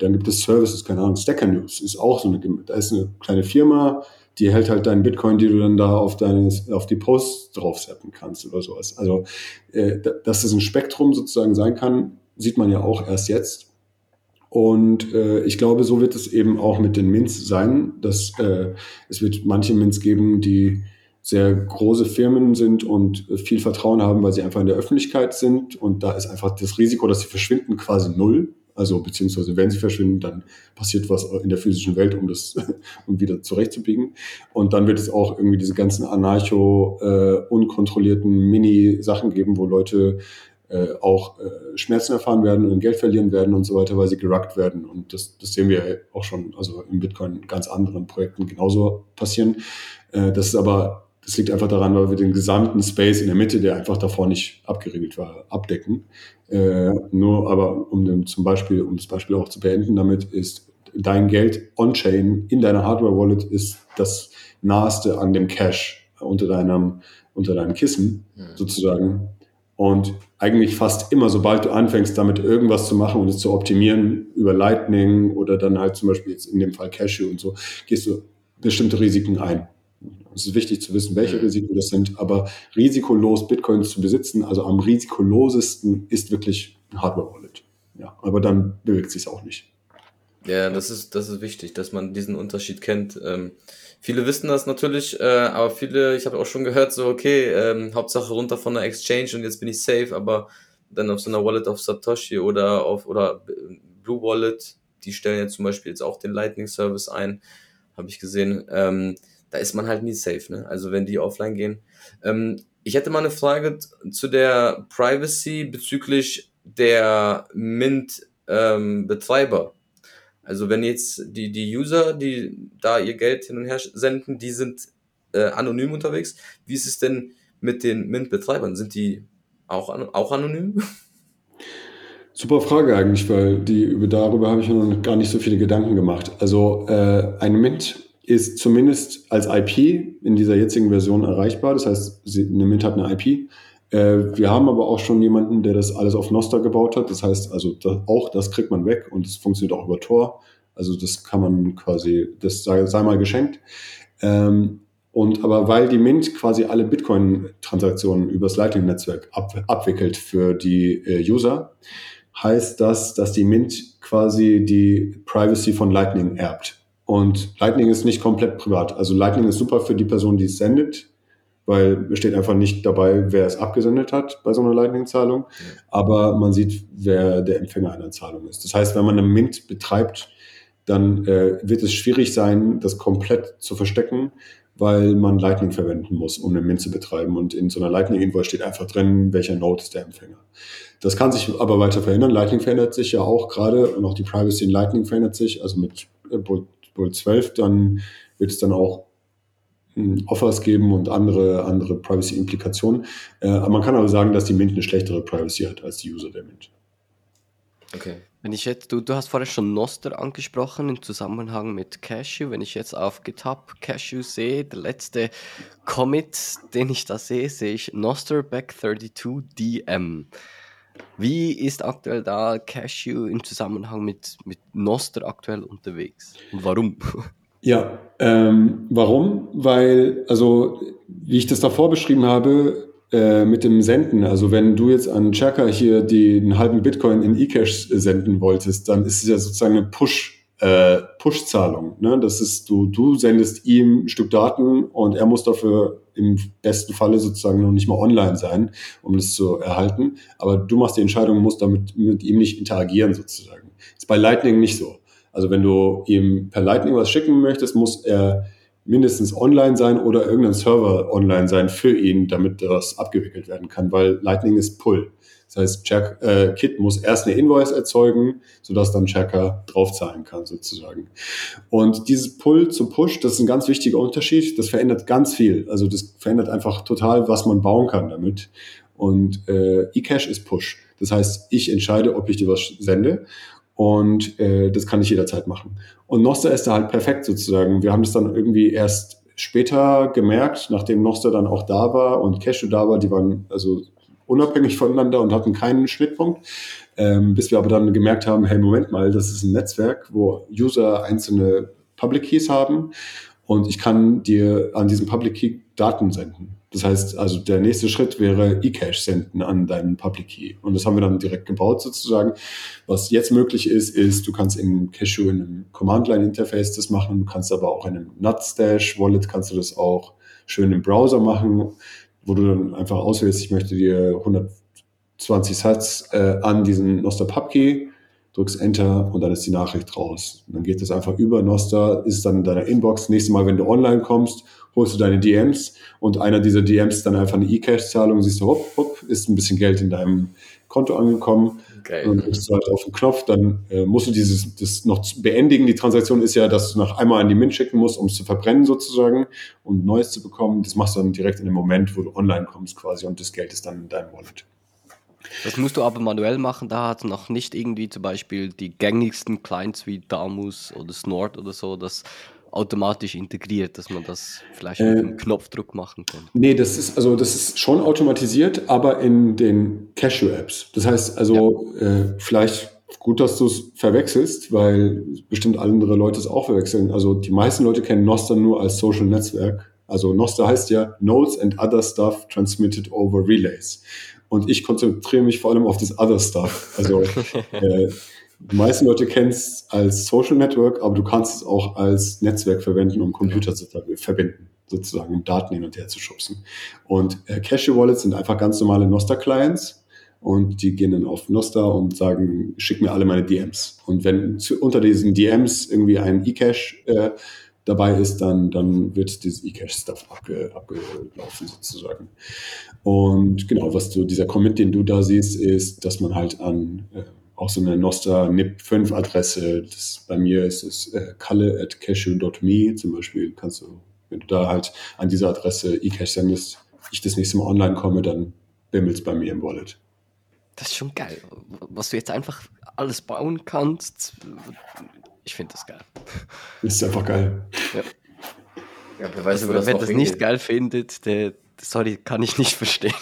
dann gibt es Services, keine Ahnung, Stacker News ist auch so eine Gemeinde. Da ist eine kleine Firma, die hält halt deinen Bitcoin, die du dann da auf die Posts drauf zappen kannst oder sowas. Also, dass das ein Spektrum sozusagen sein kann, sieht man ja auch erst jetzt. Und ich glaube, so wird es eben auch mit den Mints sein, dass es wird manche Mints geben, die sehr große Firmen sind und viel Vertrauen haben, weil sie einfach in der Öffentlichkeit sind. Und da ist einfach das Risiko, dass sie verschwinden, quasi null. Also beziehungsweise wenn sie verschwinden, dann passiert was in der physischen Welt, um das um wieder zurechtzubiegen. Und dann wird es auch irgendwie diese ganzen unkontrollierten Mini-Sachen geben, wo Leute auch Schmerzen erfahren werden und Geld verlieren werden und so weiter, weil sie geruggt werden. Und das sehen wir auch schon, also im Bitcoin ganz anderen Projekten genauso passieren. Das liegt einfach daran, weil wir den gesamten Space in der Mitte, der einfach davor nicht abgeriegelt war, abdecken. Um das Beispiel auch zu beenden, damit ist dein Geld on-chain in deiner Hardware-Wallet ist das Naheste an dem Cash unter deinem Kissen sozusagen. Und eigentlich fast immer, sobald du anfängst, damit irgendwas zu machen und es zu optimieren über Lightning oder dann halt zum Beispiel jetzt in dem Fall Cashew und so, gehst du bestimmte Risiken ein. Es ist wichtig zu wissen, welche Risiken das sind, aber risikolos Bitcoin zu besitzen, also am risikolosesten ist wirklich ein Hardware-Wallet. Ja, aber dann bewegt sich es auch nicht. Ja, das ist wichtig, dass man diesen Unterschied kennt. Viele wissen das natürlich, aber viele, ich habe auch schon gehört, so okay, Hauptsache runter von der Exchange und jetzt bin ich safe, aber dann auf so einer Wallet auf Satoshi oder Blue Wallet, die stellen jetzt zum Beispiel jetzt auch den Lightning-Service ein, habe ich gesehen, da ist man halt nie safe, ne? Also wenn die offline gehen. Ich hätte mal eine Frage zu der Privacy bezüglich der Mint-Betreiber. Also wenn jetzt die User, die da ihr Geld hin und her senden, die sind anonym unterwegs. Wie ist es denn mit den Mint-Betreibern? Sind die auch anonym? Super Frage eigentlich, weil darüber habe ich mir noch gar nicht so viele Gedanken gemacht. Also eine Mint ist zumindest als IP in dieser jetzigen Version erreichbar. Das heißt, eine Mint hat eine IP. Wir haben aber auch schon jemanden, der das alles auf Nostr gebaut hat. Das heißt, also auch das kriegt man weg und es funktioniert auch über Tor. Also das kann man quasi, das sei mal geschenkt. Und aber weil die Mint quasi alle Bitcoin-Transaktionen übers Lightning-Netzwerk abwickelt für die User, heißt das, dass die Mint quasi die Privacy von Lightning erbt. Und Lightning ist nicht komplett privat. Also Lightning ist super für die Person, die es sendet, weil es steht einfach nicht dabei, wer es abgesendet hat bei so einer Lightning-Zahlung. Aber man sieht, wer der Empfänger einer Zahlung ist. Das heißt, wenn man eine Mint betreibt, dann wird es schwierig sein, das komplett zu verstecken, weil man Lightning verwenden muss, um eine Mint zu betreiben. Und in so einer Lightning-Invoice steht einfach drin, welcher Node ist der Empfänger. Das kann sich aber weiter verändern. Lightning verändert sich ja auch gerade und auch die Privacy in Lightning verändert sich. Also mit Build 12 dann wird es dann auch Offers geben und andere Privacy-Implikationen. Aber man kann aber sagen, dass die Mint eine schlechtere Privacy hat als die User der Mint. Okay. Wenn ich jetzt, du hast vorher schon Nostr angesprochen im Zusammenhang mit Cashew. Wenn ich jetzt auf GitHub Cashew sehe, der letzte Commit, den ich da sehe, sehe ich Nostr Back32 DM. Wie ist aktuell da Cashew im Zusammenhang mit Nostr aktuell unterwegs? Und warum? Ja, warum? Weil, also wie ich das davor beschrieben habe, mit dem Senden, also wenn du jetzt an Cherka hier den halben Bitcoin in eCash senden wolltest, dann ist es ja sozusagen eine Push-Zahlung. Ne? Das ist, du sendest ihm ein Stück Daten und er muss dafür im besten Falle sozusagen noch nicht mal online sein, um das zu erhalten. Aber du machst die Entscheidung, musst damit mit ihm nicht interagieren sozusagen. Ist bei Lightning nicht so. Also wenn du ihm per Lightning was schicken möchtest, muss er mindestens online sein oder irgendein Server online sein für ihn, damit das abgewickelt werden kann, weil Lightning ist Pull. Das heißt, Kit muss erst eine Invoice erzeugen, sodass dann Cherka draufzahlen kann sozusagen. Und dieses Pull zu Push, das ist ein ganz wichtiger Unterschied. Das verändert ganz viel. Also das verändert einfach total, was man bauen kann damit. Und eCash ist Push. Das heißt, ich entscheide, ob ich dir was sende. Und das kann ich jederzeit machen. Und Nostr ist da halt perfekt sozusagen. Wir haben das dann irgendwie erst später gemerkt, nachdem Nostr dann auch da war und Cashew da war. Die waren also unabhängig voneinander und hatten keinen Schnittpunkt. Bis wir aber dann gemerkt haben, hey, Moment mal, das ist ein Netzwerk, wo User einzelne Public Keys haben. Und ich kann dir an diesem Public Key Daten senden. Das heißt, also der nächste Schritt wäre eCash senden an deinen Public Key. Und das haben wir dann direkt gebaut sozusagen. Was jetzt möglich ist, du kannst in Cashew in einem Command-Line-Interface das machen. Du kannst aber auch in einem Nutstash-Wallet kannst du das auch schön im Browser machen, wo du dann einfach auswählst, ich möchte dir 120 Satz an diesen Nostr Pub Key, drückst Enter und dann ist die Nachricht raus. Und dann geht das einfach über Nostr, ist dann in deiner Inbox. Nächstes Mal, wenn du online kommst, holst du deine DMs und einer dieser DMs dann einfach eine eCash-Zahlung, siehst du, hopp, hopp, ist ein bisschen Geld in deinem Konto angekommen. Okay. Und dann drückst du halt auf den Knopf, dann musst du das noch beendigen. Die Transaktion ist ja, dass du noch einmal an die Mint schicken musst, um es zu verbrennen sozusagen, um Neues zu bekommen. Das machst du dann direkt in dem Moment, wo du online kommst quasi und das Geld ist dann in deinem Wallet. Das musst du aber manuell machen, da hat noch nicht irgendwie zum Beispiel die gängigsten Clients wie Damus oder Snort oder so, das automatisch integriert, dass man das vielleicht mit einem Knopfdruck machen kann? Nee, das ist schon automatisiert, aber in den Cashew-Apps. Das heißt, also vielleicht gut, dass du es verwechselst, weil bestimmt andere Leute es auch verwechseln. Also die meisten Leute kennen Nostr nur als Social Netzwerk. Also Nostr heißt ja Nodes and Other Stuff Transmitted over Relays. Und ich konzentriere mich vor allem auf das Other Stuff. Also die meisten Leute kennen es als Social Network, aber du kannst es auch als Netzwerk verwenden, um Computer zu verbinden, sozusagen, um Daten hin und her zu schubsen. Und Cashew-Wallets sind einfach ganz normale Nostr-Clients und die gehen dann auf Nostr und sagen, schick mir alle meine DMs. Und wenn unter diesen DMs irgendwie ein eCash dabei ist, dann wird dieses eCash-Stuff abgelaufen sozusagen. Und genau, dieser Commit, den du da siehst, ist, dass man halt an auch so eine Nostr NIP5-Adresse. Bei mir ist es kalle@cashew.me zum Beispiel. Kannst du, wenn du da halt an diese Adresse eCash sendest, ich das nächste Mal online komme, dann bimmelt es bei mir im Wallet. Das ist schon geil. Was du jetzt einfach alles bauen kannst, ich finde das geil. Das ist einfach geil. Ja. Ja, wer weiß, also, wer das nicht geil findet, der, sorry, kann ich nicht verstehen.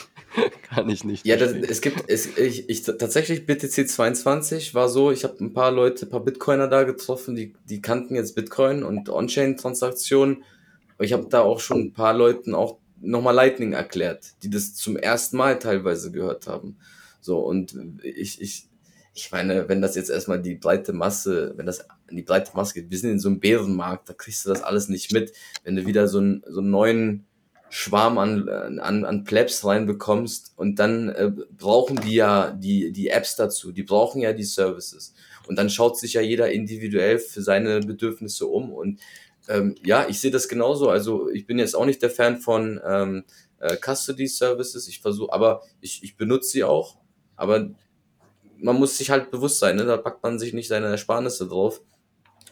Kann ich nicht. Ja, tatsächlich BTC 22 war so, ich habe ein paar Bitcoiner da getroffen, die kannten jetzt Bitcoin und On-Chain-Transaktionen. Ich habe da auch schon ein paar Leuten auch nochmal Lightning erklärt, die das zum ersten Mal teilweise gehört haben. So, und ich meine, wenn das jetzt erstmal wenn das an die breite Masse geht, wir sind in so einem Bärenmarkt, da kriegst du das alles nicht mit. Wenn du wieder so einen neuen Schwarm an Plebs reinbekommst und dann brauchen die ja die Apps dazu, die brauchen ja die Services und dann schaut sich ja jeder individuell für seine Bedürfnisse um und ja, ich sehe das genauso, also ich bin jetzt auch nicht der Fan von Custody Services, ich benutze sie auch, aber man muss sich halt bewusst sein, ne? Da packt man sich nicht seine Ersparnisse drauf.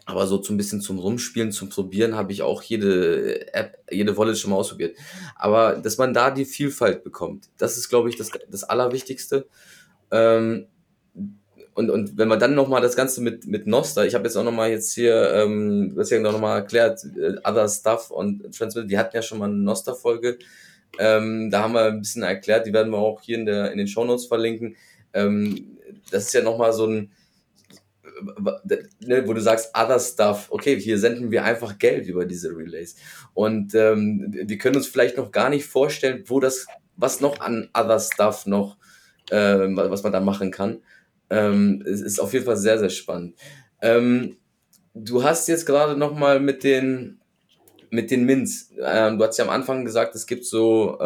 Aber so ein bisschen zum Rumspielen, zum Probieren habe ich auch jede App, jede Wallet schon mal ausprobiert. Aber dass man da die Vielfalt bekommt, das ist, glaube ich, das Allerwichtigste. Und wenn man dann nochmal das Ganze mit Nostra, ich habe jetzt auch nochmal jetzt hier, deswegen auch nochmal erklärt, Other Stuff und Transmitter, die hatten ja schon mal eine Nostra-Folge. Da haben wir ein bisschen erklärt, die werden wir auch hier in den Shownotes verlinken. Das ist ja nochmal so ein, wo du sagst, other stuff, okay, hier senden wir einfach Geld über diese Relays und wir können uns vielleicht noch gar nicht vorstellen, was noch an other stuff noch, was man da machen kann. Es ist auf jeden Fall sehr, sehr spannend. Du hast jetzt gerade nochmal mit den Mints, du hast ja am Anfang gesagt, es gibt so,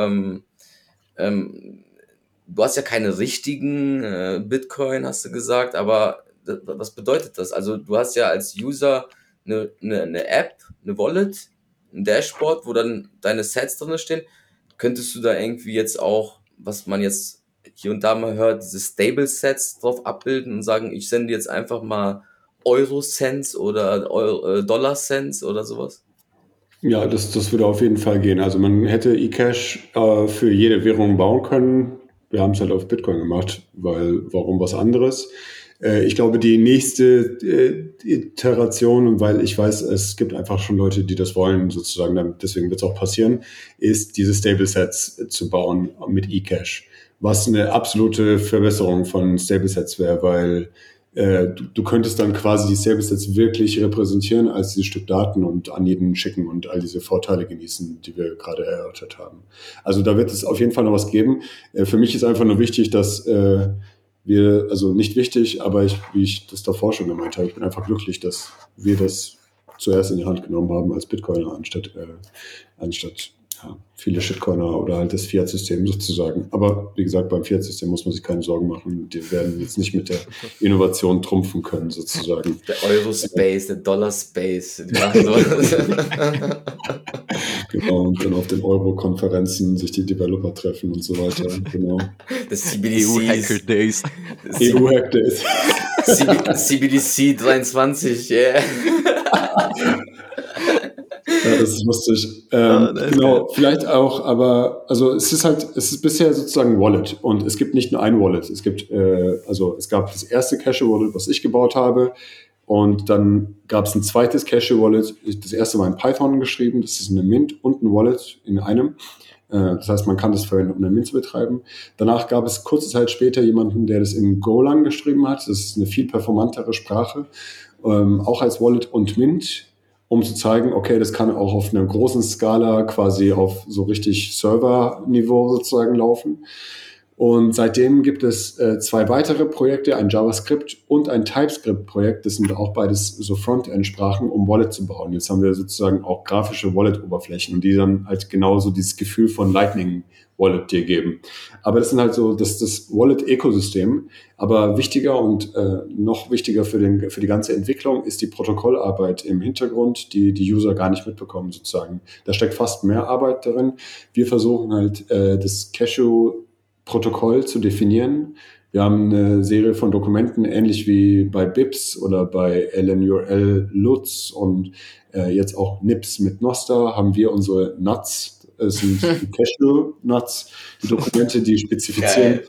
du hast ja keine richtigen Bitcoin, hast du gesagt, aber was bedeutet das? Also du hast ja als User eine App, eine Wallet, ein Dashboard, wo dann deine Sets drin stehen. Könntest du da irgendwie jetzt auch, was man jetzt hier und da mal hört, diese Stable-Sets drauf abbilden und sagen, ich sende jetzt einfach mal Euro-Cents oder Dollar-Cents oder sowas? Ja, das würde auf jeden Fall gehen. Also man hätte eCash für jede Währung bauen können. Wir haben es halt auf Bitcoin gemacht, weil warum was anderes? Ich glaube, die nächste Iteration, weil ich weiß, es gibt einfach schon Leute, die das wollen, sozusagen, deswegen wird es auch passieren, ist, diese Stable-Sets zu bauen mit eCash, was eine absolute Verbesserung von Stable-Sets wäre, weil du könntest dann quasi die Stable-Sets wirklich repräsentieren als dieses Stück Daten und an jeden schicken und all diese Vorteile genießen, die wir gerade erörtert haben. Also da wird es auf jeden Fall noch was geben. Für mich ist einfach nur wichtig, dass... also nicht wichtig, aber wie ich das davor schon gemeint habe, ich bin einfach glücklich, dass wir das zuerst in die Hand genommen haben als Bitcoiner, anstatt viele Shitcoiner oder halt das Fiat-System sozusagen. Aber wie gesagt, beim Fiat-System muss man sich keine Sorgen machen. Die werden jetzt nicht mit der Innovation trumpfen können sozusagen. Der Euro-Space, der Dollar-Space. Genau, und dann auf den Euro-Konferenzen sich die Developer treffen und so weiter. Genau. Das EU-Hacker-Days. EU-Hacker-Days. CBDC 23, yeah. Ja, das ist lustig. Genau, vielleicht auch, aber also es ist bisher sozusagen Wallet und es gibt nicht nur ein Wallet. Es gibt, es gab das erste Cash-Wallet, was ich gebaut habe, und dann gab es ein zweites Cash-Wallet. Das erste war in Python geschrieben, das ist eine Mint und ein Wallet in einem. Das heißt, man kann das verwenden, um eine Mint zu betreiben. Danach gab es kurze Zeit später jemanden, der das in Golang geschrieben hat. Das ist eine viel performantere Sprache, auch als Wallet und Mint, um zu zeigen, okay, das kann auch auf einer großen Skala quasi auf so richtig Server-Niveau sozusagen laufen. Und seitdem gibt es zwei weitere Projekte, ein JavaScript und ein TypeScript-Projekt. Das sind auch beides so Frontend-Sprachen, um Wallet zu bauen. Jetzt haben wir sozusagen auch grafische Wallet-Oberflächen, die dann halt genauso dieses Gefühl von Lightning-Wallet dir geben. Aber das sind halt so das Wallet-Ökosystem. Aber wichtiger und noch wichtiger für die ganze Entwicklung ist die Protokollarbeit im Hintergrund, die User gar nicht mitbekommen sozusagen. Da steckt fast mehr Arbeit darin. Wir versuchen halt das Cashew-Protokoll zu definieren. Wir haben eine Serie von Dokumenten, ähnlich wie bei BIPs oder bei LNURL Lutz und jetzt auch NIPS mit Nostra, haben wir unsere Nuts, es sind die Cashew-Nuts, die Dokumente, die spezifizieren,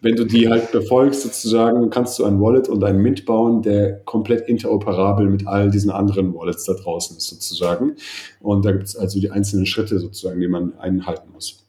wenn du die halt befolgst sozusagen, kannst du ein Wallet und einen Mint bauen, der komplett interoperabel mit all diesen anderen Wallets da draußen ist sozusagen. Und da gibt es also die einzelnen Schritte sozusagen, die man einhalten muss.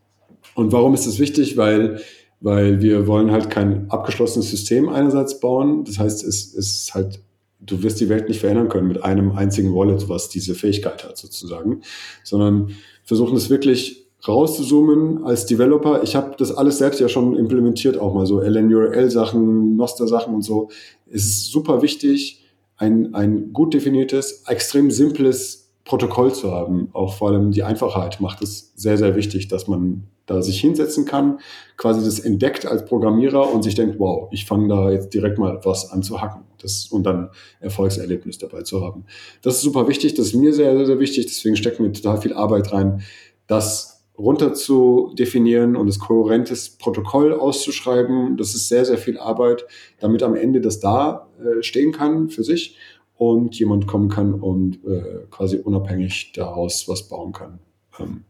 Und warum ist das wichtig? Weil wir wollen halt kein abgeschlossenes System einerseits bauen. Das heißt, es ist halt, du wirst die Welt nicht verändern können mit einem einzigen Wallet, was diese Fähigkeit hat sozusagen, sondern versuchen es wirklich rauszuzoomen als Developer. Ich habe das alles selbst ja schon implementiert, auch mal so LNURL-Sachen, Noster-Sachen und so. Es ist super wichtig, ein gut definiertes, extrem simples Protokoll zu haben. Auch vor allem die Einfachheit macht es sehr, sehr wichtig, dass man da sich hinsetzen kann, quasi das entdeckt als Programmierer und sich denkt, wow, ich fange da jetzt direkt mal was an zu hacken, und dann Erfolgserlebnis dabei zu haben. Das ist super wichtig, das ist mir sehr, sehr, sehr wichtig, deswegen stecken wir total viel Arbeit rein, das runter zu definieren und das kohärentes Protokoll auszuschreiben. Das ist sehr, sehr viel Arbeit, damit am Ende das da stehen kann für sich und jemand kommen kann und quasi unabhängig daraus was bauen kann.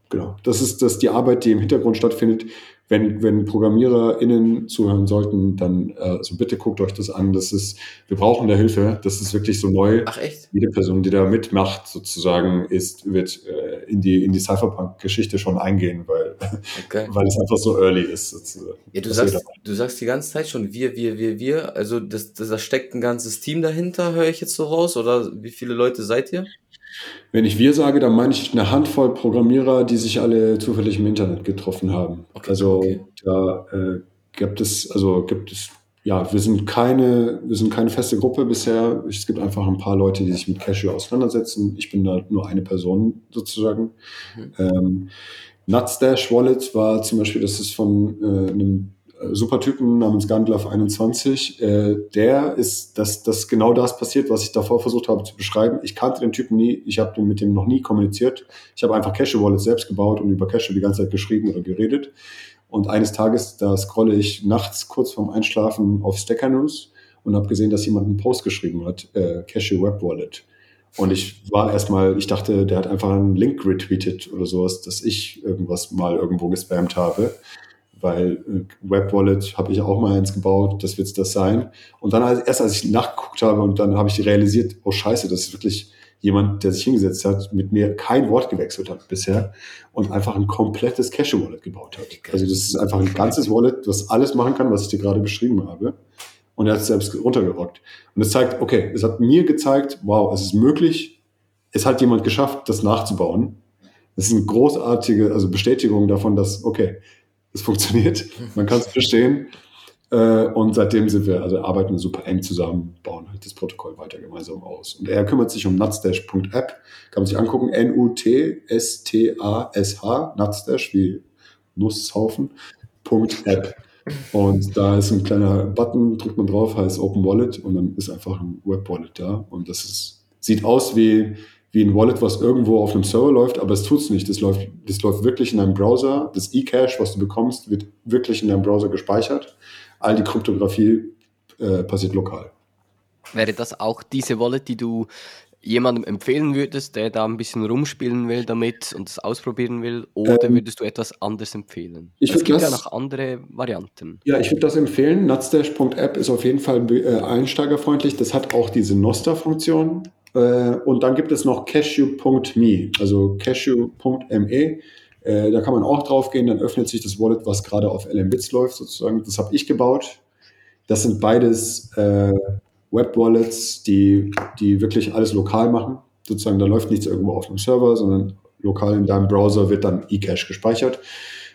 Genau. Das ist die Arbeit, die im Hintergrund stattfindet. Wenn ProgrammiererInnen zuhören sollten, dann also bitte guckt euch das an. Wir brauchen da Hilfe. Das ist wirklich so neu. Ach echt? Jede Person, die da mitmacht, sozusagen, wird in die Cypherpunk-Geschichte schon eingehen, weil es einfach so early ist, sozusagen. Ja, du sagst die ganze Zeit schon wir. Also da steckt ein ganzes Team dahinter, höre ich jetzt so raus? Oder wie viele Leute seid ihr? Wenn ich wir sage, dann meine ich eine Handvoll Programmierer, die sich alle zufällig im Internet getroffen haben. Okay, Da gibt es, wir sind keine feste Gruppe bisher. Es gibt einfach ein paar Leute, die sich mit Cashew auseinandersetzen. Ich bin da nur eine Person sozusagen. Nutsdash Wallet war zum Beispiel, das ist von einem super Typen namens Gandalf21, der ist, dass genau das passiert, was ich davor versucht habe zu beschreiben. Ich kannte den Typen nie, ich habe mit dem noch nie kommuniziert. Ich habe einfach Cashew Wallet selbst gebaut und über Cashew die ganze Zeit geschrieben oder geredet. Und eines Tages, da scrolle ich nachts kurz vorm Einschlafen auf Stacker News und habe gesehen, dass jemand einen Post geschrieben hat, Cashew Web Wallet. Und ich dachte, der hat einfach einen Link retweetet oder sowas, dass ich irgendwas mal irgendwo gespammt habe. Weil Web Wallet habe ich auch mal eins gebaut, das wird's das sein. Und dann als ich nachgeguckt habe und dann habe ich realisiert, oh Scheiße, das ist wirklich jemand, der sich hingesetzt hat, mit mir kein Wort gewechselt hat bisher und einfach ein komplettes Cashew Wallet gebaut hat. Also das ist einfach ein ganzes Wallet, das alles machen kann, was ich dir gerade beschrieben habe. Und er hat es selbst runtergerockt. Und es hat mir gezeigt, wow, es ist möglich, es hat jemand geschafft, das nachzubauen. Das ist eine großartige, also Bestätigung davon, dass, es funktioniert, man kann es verstehen. Und seitdem arbeiten wir super eng zusammen, bauen halt das Protokoll weiter gemeinsam aus. Und er kümmert sich um nutsdash.app, kann man sich angucken, Nutstash, Nutsdash wie Nusshaufen.app. Und da ist ein kleiner Button, drückt man drauf, heißt Open Wallet und dann ist einfach ein Web Wallet da. Und das sieht aus wie ein Wallet, was irgendwo auf einem Server läuft, aber es tut's nicht. Das läuft wirklich in deinem Browser. Das eCash, was du bekommst, wird wirklich in deinem Browser gespeichert. All die Kryptographie passiert lokal. Wäre das auch diese Wallet, die du jemandem empfehlen würdest, der da ein bisschen rumspielen will damit und das ausprobieren will, oder würdest du etwas anderes empfehlen? Es gibt ja noch andere Varianten. Ja, ich würde das empfehlen. Nutsdash.app ist auf jeden Fall einsteigerfreundlich. Das hat auch diese Noster-Funktion. Und dann gibt es noch cashew.me, also cashew.me. Da kann man auch drauf gehen, dann öffnet sich das Wallet, was gerade auf LM-Bits läuft sozusagen. Das habe ich gebaut. Das sind beides Web-Wallets, die wirklich alles lokal machen. Sozusagen, da läuft nichts irgendwo auf einem Server, sondern lokal in deinem Browser wird dann eCash gespeichert.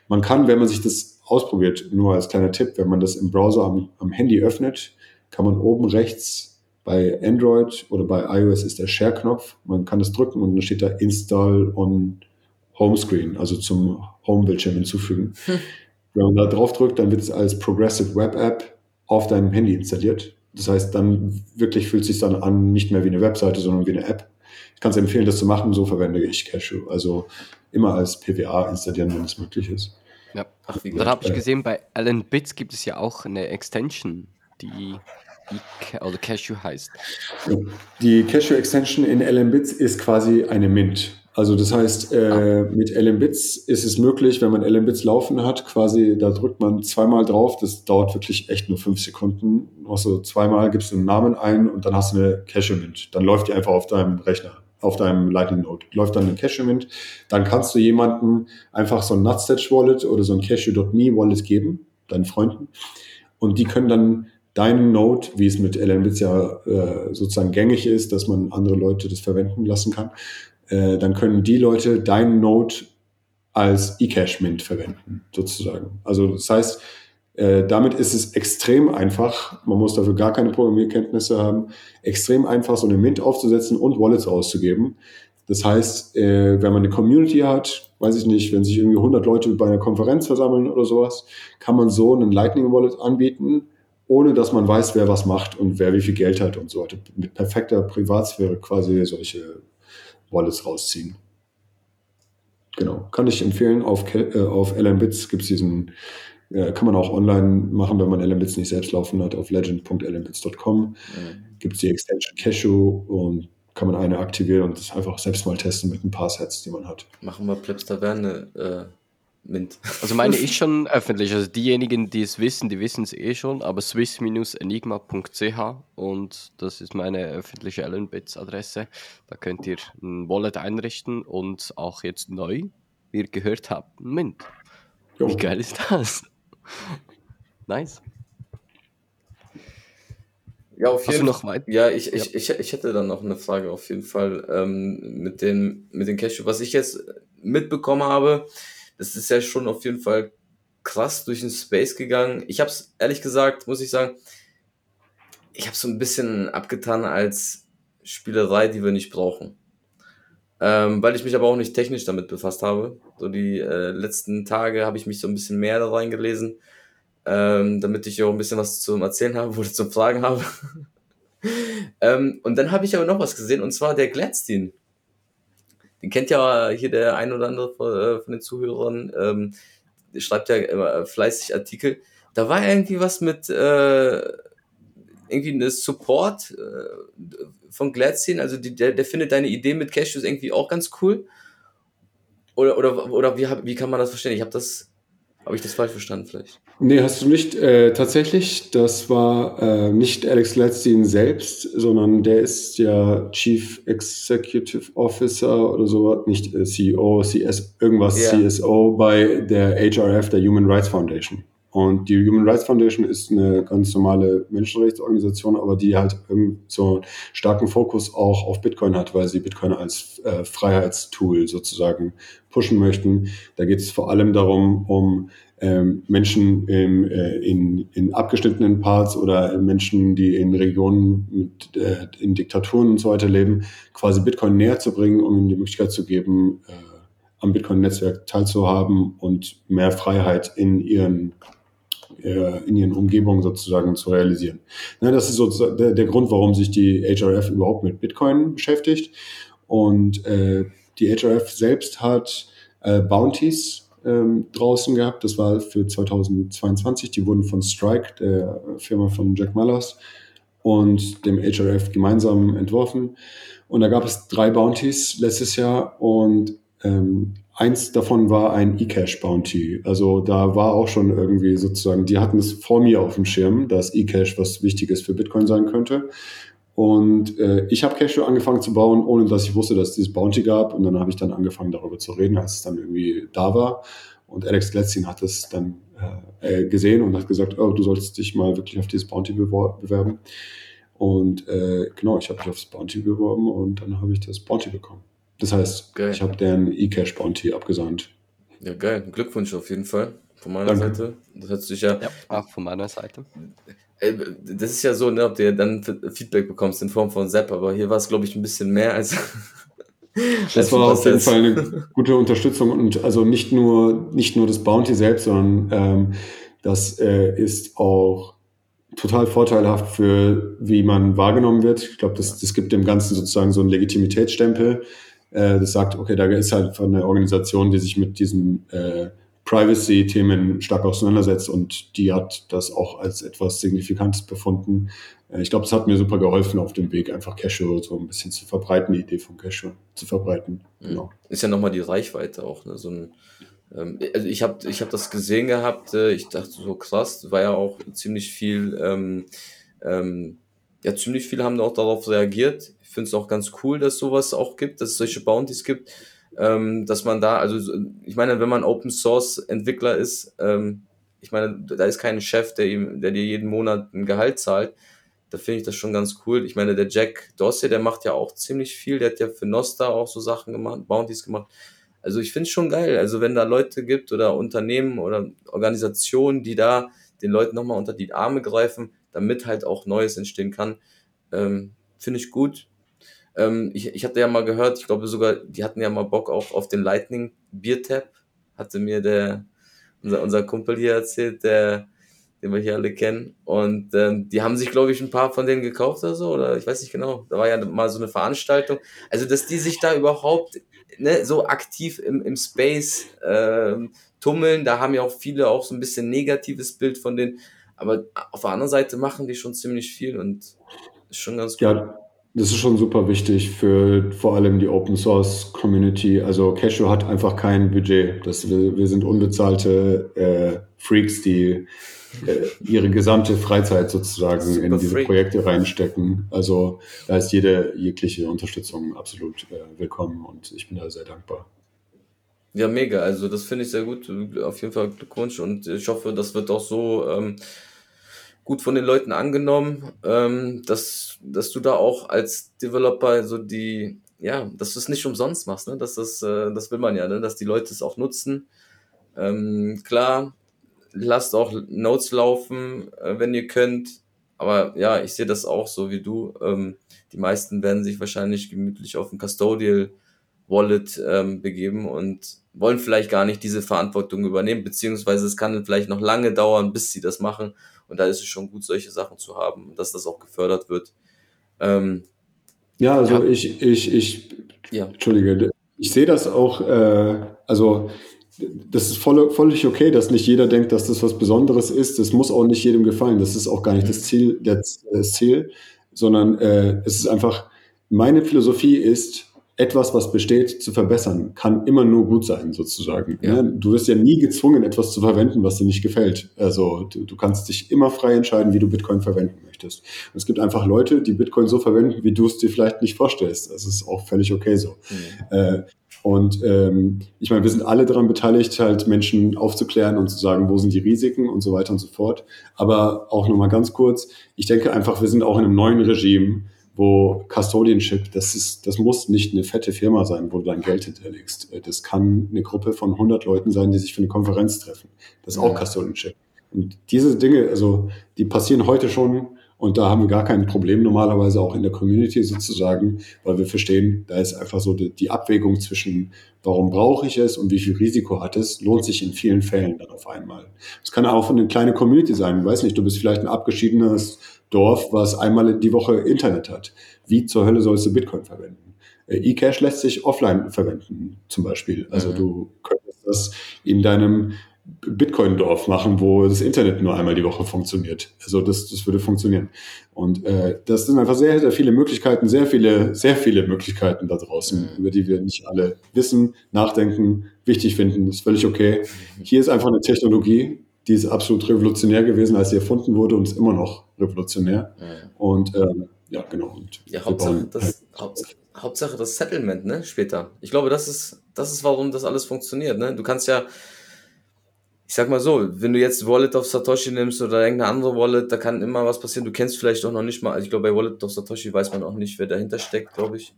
Man kann, wenn man sich das ausprobiert, nur als kleiner Tipp, wenn man das im Browser am Handy öffnet, kann man oben rechts bei Android oder bei iOS ist der Share-Knopf. Man kann das drücken und dann steht da Install on Homescreen, also zum Home-Bildschirm hinzufügen. Wenn man da drauf drückt, dann wird es als Progressive Web App auf deinem Handy installiert. Das heißt, dann wirklich fühlt es sich dann an, nicht mehr wie eine Webseite, sondern wie eine App. Ich kann es empfehlen, das zu machen. So verwende ich Cashew. Also immer als PWA installieren, wenn es möglich ist. Ja, dann habe ich gesehen, bei LN Bits gibt es ja auch eine Extension, die also Cashew heißt. Die Cashew Extension in LM-Bits ist quasi eine Mint. Also das heißt, mit LM-Bits ist es möglich, wenn man LM-Bits laufen hat, quasi, da drückt man zweimal drauf, das dauert wirklich echt nur 5 Sekunden. Also zweimal gibst du einen Namen ein und dann hast du eine Cashew-Mint. Dann läuft die einfach auf deinem Rechner, auf deinem Lightning Node. Läuft dann eine Cashew-Mint, dann kannst du jemandem einfach so ein Nutstash-Wallet oder so ein Cashew.me-Wallet geben, deinen Freunden, und die können dann deinen Node, wie es mit LM-Bits ja sozusagen gängig ist, dass man andere Leute das verwenden lassen kann, dann können die Leute deinen Node als eCash-Mint verwenden, sozusagen. Also das heißt, damit ist es extrem einfach, man muss dafür gar keine Programmierkenntnisse haben, extrem einfach, so eine Mint aufzusetzen und Wallets auszugeben. Das heißt, wenn man eine Community hat, weiß ich nicht, wenn sich irgendwie 100 Leute bei einer Konferenz versammeln oder sowas, kann man so einen Lightning-Wallet anbieten, ohne dass man weiß, wer was macht und wer wie viel Geld hat und so weiter. Mit perfekter Privatsphäre quasi solche Wallets rausziehen. Genau, kann ich empfehlen. Auf LM-Bits gibt es diesen, kann man auch online machen, wenn man LM-Bits nicht selbst laufen hat, auf legend.lmbits.com gibt es die Extension Cashew und kann man eine aktivieren und das einfach selbst mal testen mit ein paar Sets, die man hat. Machen wir Plebs Taverne Mint. Also meine ist schon öffentlich, also diejenigen, die es wissen, die wissen es eh schon, aber swiss-enigma.ch und das ist meine öffentliche LM-Bits-Adresse. Da könnt ihr ein Wallet einrichten und auch jetzt neu, wie ihr gehört habt, Mint. Jo. Wie geil ist das? Nice. Ja, auf jeden Fall. Ja, ich hätte dann noch eine Frage auf jeden Fall mit den Cashew. Was ich jetzt mitbekommen habe, das ist ja schon auf jeden Fall krass durch den Space gegangen. Ich habe es ehrlich gesagt, muss ich sagen, ich habe so ein bisschen abgetan als Spielerei, die wir nicht brauchen. Weil ich mich aber auch nicht technisch damit befasst habe. So die letzten Tage habe ich mich so ein bisschen mehr da reingelesen, damit ich auch ein bisschen was zum Erzählen habe oder zum Fragen habe. Und dann habe ich aber noch was gesehen, und zwar der Gladstein. Den kennt ja hier der ein oder andere von den Zuhörern, schreibt ja immer fleißig Artikel. Da war irgendwie was mit irgendwie eine Support von Gladstein, also der findet deine Idee mit Cashews irgendwie auch ganz cool. Oder wie kann man das verstehen? Habe ich das falsch verstanden vielleicht? Nee, hast du nicht. Tatsächlich, das war nicht Alex Gladstein selbst, sondern der ist ja Chief Executive Officer oder so, nicht CEO, CSO bei der HRF, der Human Rights Foundation. Und die Human Rights Foundation ist eine ganz normale Menschenrechtsorganisation, aber die halt so einen starken Fokus auch auf Bitcoin hat, weil sie Bitcoin als Freiheitstool sozusagen pushen möchten. Da geht es vor allem darum, um Menschen in abgeschnittenen Parts oder Menschen, die in Regionen mit in Diktaturen und so weiter leben, quasi Bitcoin näher zu bringen, um ihnen die Möglichkeit zu geben, am Bitcoin-Netzwerk teilzuhaben und mehr Freiheit in ihren Umgebungen sozusagen zu realisieren. Ja, das ist sozusagen der Grund, warum sich die HRF überhaupt mit Bitcoin beschäftigt. Und die HRF selbst hat Bounties draußen gehabt. Das war für 2022. Die wurden von Strike, der Firma von Jack Mallers, und dem HRF gemeinsam entworfen. Und da gab es 3 Bounties letztes Jahr und eins davon war ein eCash-Bounty. Also da war auch schon irgendwie sozusagen, die hatten es vor mir auf dem Schirm, dass eCash was Wichtiges für Bitcoin sein könnte. Und ich habe Cashew angefangen zu bauen, ohne dass ich wusste, dass es dieses Bounty gab. Und dann habe ich dann angefangen, darüber zu reden, als es dann irgendwie da war. Und Alex Gladstein hat es dann gesehen und hat gesagt, du solltest dich mal wirklich auf dieses Bounty bewerben. Und genau, ich habe mich auf das Bounty beworben und dann habe ich das Bounty bekommen. Das heißt, geil. Ich habe deren eCash-Bounty abgesandt. Ja, geil. Glückwunsch auf jeden Fall von meiner Seite. Das hört sich ja auch von meiner Seite. Das ist ja so, ne, ob du ja dann Feedback bekommst in Form von Zapp, aber hier war es, glaube ich, ein bisschen mehr als... Das war auf jeden Fall eine gute Unterstützung und also nicht nur das Bounty selbst, sondern das ist auch total vorteilhaft für, wie man wahrgenommen wird. Ich glaube, das gibt dem Ganzen sozusagen so einen Legitimitätsstempel. Das sagt, okay, da ist halt von einer Organisation, die sich mit diesem Privacy-Themen stark auseinandersetzt, und die hat das auch als etwas Signifikantes befunden. Ich glaube, es hat mir super geholfen auf dem Weg, einfach Casual so ein bisschen zu verbreiten, die Idee von Casual zu verbreiten. Genau. Ist ja nochmal die Reichweite auch, ne? So ein, also ich hab das gesehen gehabt, ich dachte so krass, war ja auch ziemlich viel, ja, ziemlich viele haben auch darauf reagiert. Ich finde es auch ganz cool, dass sowas auch gibt, dass es solche Bounties gibt, dass man da, also ich meine, wenn man Open Source Entwickler ist, ich meine, da ist kein Chef, der dir jeden Monat ein Gehalt zahlt. Da finde ich das schon ganz cool. Ich meine, der Jack Dorsey, der macht ja auch ziemlich viel, der hat ja für Nostra auch so Sachen gemacht, Bounties gemacht. Also ich finde es schon geil, also wenn da Leute gibt oder Unternehmen oder Organisationen, die da den Leuten nochmal unter die Arme greifen, damit halt auch Neues entstehen kann, finde ich gut. Ich hatte ja mal gehört, ich glaube sogar, die hatten ja mal Bock auch auf den Lightning Beer Tap, hatte mir unser Kumpel hier erzählt, den wir hier alle kennen, und die haben sich, glaube ich, ein paar von denen gekauft oder so, oder ich weiß nicht genau, da war ja mal so eine Veranstaltung, also dass die sich da überhaupt, ne, so aktiv im Space tummeln, da haben ja auch viele auch so ein bisschen negatives Bild von denen, aber auf der anderen Seite machen die schon ziemlich viel und ist schon ganz gut. Ja. Das ist schon super wichtig für vor allem die Open Source Community. Also Cashew hat einfach kein Budget. Wir sind unbezahlte Freaks, die ihre gesamte Freizeit sozusagen super in diese Projekte reinstecken. Also da ist jegliche Unterstützung absolut willkommen und ich bin da sehr dankbar. Ja, mega. Also das finde ich sehr gut. Auf jeden Fall Glückwunsch und ich hoffe, das wird auch so gut von den Leuten angenommen, dass du da auch als Developer so die, ja, dass du es nicht umsonst machst, ne? Das will man ja, ne? Dass die Leute es auch nutzen. Klar, lasst auch Nodes laufen, wenn ihr könnt, aber ja, ich sehe das auch so wie du. Die meisten werden sich wahrscheinlich gemütlich auf ein Custodial Wallet begeben und wollen vielleicht gar nicht diese Verantwortung übernehmen, beziehungsweise es kann vielleicht noch lange dauern, bis sie das machen. Und da ist es schon gut, solche Sachen zu haben, dass das auch gefördert wird. Ja, also ja. Ich Entschuldige, ich sehe das auch, also das ist völlig okay, dass nicht jeder denkt, dass das was Besonderes ist. Das muss auch nicht jedem gefallen. Das ist auch gar nicht das Ziel, sondern es ist einfach, meine Philosophie ist, etwas, was besteht, zu verbessern, kann immer nur gut sein, sozusagen. Ja. Du wirst ja nie gezwungen, etwas zu verwenden, was dir nicht gefällt. Also du kannst dich immer frei entscheiden, wie du Bitcoin verwenden möchtest. Und es gibt einfach Leute, die Bitcoin so verwenden, wie du es dir vielleicht nicht vorstellst. Das ist auch völlig okay so. Mhm. Ich meine, wir sind alle daran beteiligt, halt Menschen aufzuklären und zu sagen, wo sind die Risiken und so weiter und so fort. Aber auch nochmal ganz kurz, ich denke einfach, wir sind auch in einem neuen Regime, wo Custodianship, das muss nicht eine fette Firma sein, wo du dein Geld hinterlegst. Das kann eine Gruppe von 100 Leuten sein, die sich für eine Konferenz treffen. Das ist auch Custodianship. Und diese Dinge, also die passieren heute schon und da haben wir gar kein Problem normalerweise auch in der Community sozusagen, weil wir verstehen, da ist einfach so die Abwägung zwischen, warum brauche ich es und wie viel Risiko hat es, lohnt sich in vielen Fällen dann auf einmal. Es kann auch eine kleine Community sein, ich weiß nicht, du bist vielleicht ein abgeschiedenes Dorf, was einmal die Woche Internet hat. Wie zur Hölle sollst du Bitcoin verwenden? eCash lässt sich offline verwenden, zum Beispiel. Also du könntest das in deinem Bitcoin-Dorf machen, wo das Internet nur einmal die Woche funktioniert. Also das würde funktionieren. Und das sind einfach sehr, sehr viele Möglichkeiten, sehr viele Möglichkeiten da draußen, über die wir nicht alle wissen, nachdenken, wichtig finden. Das ist völlig okay. Hier ist einfach eine Technologie, die ist absolut revolutionär gewesen, als sie erfunden wurde und ist immer noch revolutionär. Ja. Und ja, genau. Und ja, Hauptsache das Settlement, ne? Später. Ich glaube, das ist, warum das alles funktioniert. Ne? Du kannst ja, ich sag mal so, wenn du jetzt Wallet of Satoshi nimmst oder irgendeine andere Wallet, da kann immer was passieren. Du kennst vielleicht auch noch nicht mal, also ich glaube, bei Wallet of Satoshi weiß man auch nicht, wer dahinter steckt, glaube ich.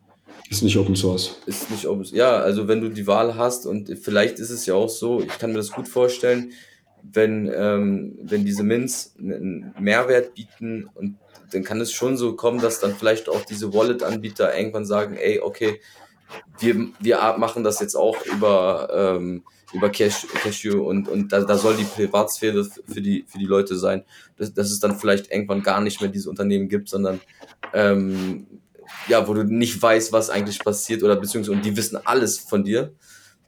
Ist nicht Open Source. Ist nicht Open Source. Ja, also wenn du die Wahl hast und vielleicht ist es ja auch so, ich kann mir das gut vorstellen, wenn diese Mints einen Mehrwert bieten und dann kann es schon so kommen, dass dann vielleicht auch diese Wallet-Anbieter irgendwann sagen, ey, okay, wir machen das jetzt auch über Cashew und da soll die Privatsphäre für die Leute sein, dass es dann vielleicht irgendwann gar nicht mehr diese Unternehmen gibt, sondern ja, wo du nicht weißt, was eigentlich passiert oder beziehungsweise und die wissen alles von dir.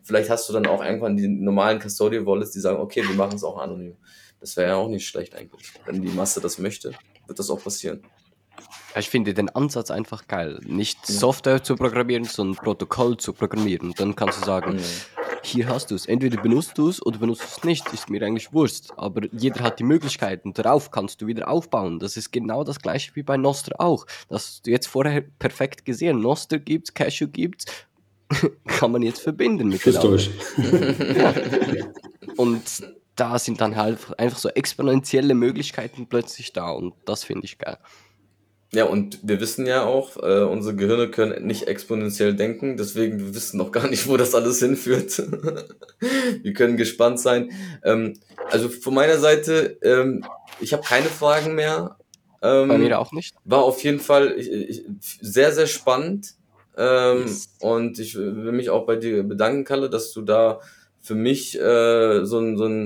vielleicht hast du dann auch irgendwann die normalen Custodial Wallets, die sagen, okay, wir machen es auch anonym. Das wäre ja auch nicht schlecht eigentlich. Wenn die Masse das möchte, wird das auch passieren. Ich finde den Ansatz einfach geil. Nicht Software zu programmieren, sondern Protokoll zu programmieren. Dann kannst du sagen, hier hast du es. Entweder benutzt du es oder benutzt du es nicht. Ist mir eigentlich wurscht. Aber jeder hat die Möglichkeiten. Darauf kannst du wieder aufbauen. Das ist genau das gleiche wie bei Nostr auch. Das hast du jetzt vorher perfekt gesehen. Nostr gibt's, Cashew gibt's. Kann man jetzt verbinden mit Historisch. Ja. Und da sind dann halt einfach so exponentielle Möglichkeiten plötzlich da. Und das finde ich geil. Ja, und wir wissen ja auch, unsere Gehirne können nicht exponentiell denken, deswegen wir wissen noch gar nicht, wo das alles hinführt. Wir können gespannt sein. Also von meiner Seite, ich habe keine Fragen mehr. Bei mir auch nicht. War auf jeden Fall sehr, sehr spannend. Yes. Und ich will mich auch bei dir bedanken, Kalle, dass du da für mich so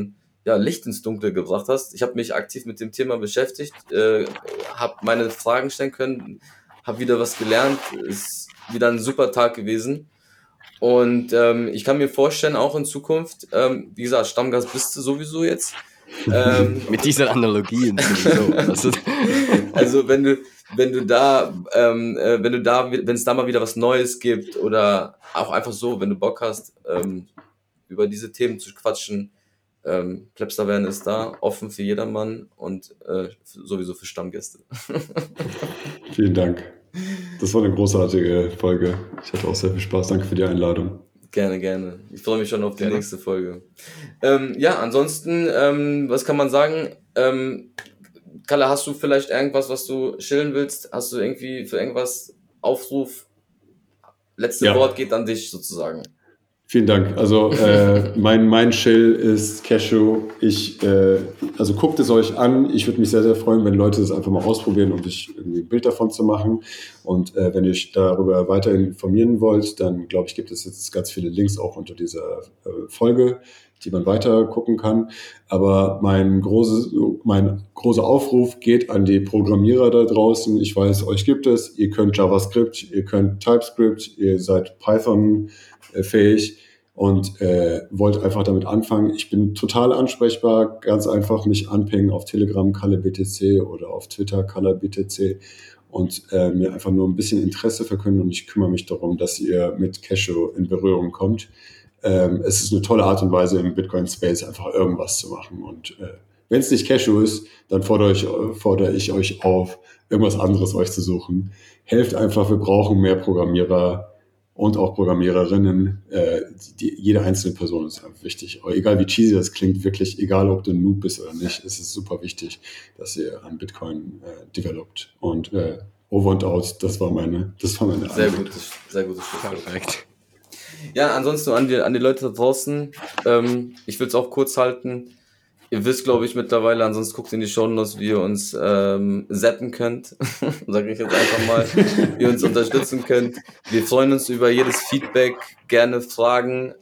ein Licht ins Dunkle gebracht hast. Ich habe mich aktiv mit dem Thema beschäftigt, habe meine Fragen stellen können, habe wieder was gelernt, ist wieder ein super Tag gewesen und ich kann mir vorstellen, auch in Zukunft, wie gesagt, Stammgast bist du sowieso jetzt. Mit dieser Analogie sowieso. Also wenn es da mal wieder was Neues gibt oder auch einfach so, wenn du Bock hast, über diese Themen zu quatschen, Plebsterwerden ist da, offen für jedermann und sowieso für Stammgäste. Vielen Dank. Das war eine großartige Folge. Ich hatte auch sehr viel Spaß. Danke für die Einladung. Gerne, gerne. Ich freue mich schon auf die nächste Folge. Ansonsten, was kann man sagen? Kalle, hast du vielleicht irgendwas, was du schildern willst? Hast du irgendwie für irgendwas Aufruf? Letzte Wort geht an dich sozusagen. Vielen Dank. Also mein Chill ist Cashew. Also guckt es euch an. Ich würde mich sehr, sehr freuen, wenn Leute das einfach mal ausprobieren und sich irgendwie ein Bild davon zu machen. Und wenn ihr euch darüber weiter informieren wollt, dann glaube ich, gibt es jetzt ganz viele Links auch unter dieser Folge, die man weiter gucken kann. Aber mein großer Aufruf geht an die Programmierer da draußen. Ich weiß, euch gibt es. Ihr könnt JavaScript, ihr könnt TypeScript, ihr seid Python fähig und wollte einfach damit anfangen. Ich bin total ansprechbar, ganz einfach mich anpingen auf Telegram KalleBTC oder auf Twitter KalleBTC und mir einfach nur ein bisschen Interesse verkünden und ich kümmere mich darum, dass ihr mit Cashew in Berührung kommt. Es ist eine tolle Art und Weise, im Bitcoin-Space einfach irgendwas zu machen und wenn es nicht Cashew ist, dann fordere ich euch auf, irgendwas anderes euch zu suchen. Helft einfach, wir brauchen mehr Programmierer, und auch Programmiererinnen, jede einzelne Person ist einfach wichtig. Egal wie cheesy das klingt, wirklich, egal ob du ein Noob bist oder nicht, ist es super wichtig, dass ihr an Bitcoin developt. Und over and out, das war meine Antwort. Sehr gutes Perfekt. Ja, ansonsten an die Leute da draußen, ich will es auch kurz halten. Ihr wisst, glaube ich, mittlerweile, ansonsten guckt in die Shownotes, wie ihr uns zappen könnt, sage ich jetzt einfach mal, wie ihr uns unterstützen könnt. Wir freuen uns über jedes Feedback, gerne Fragen,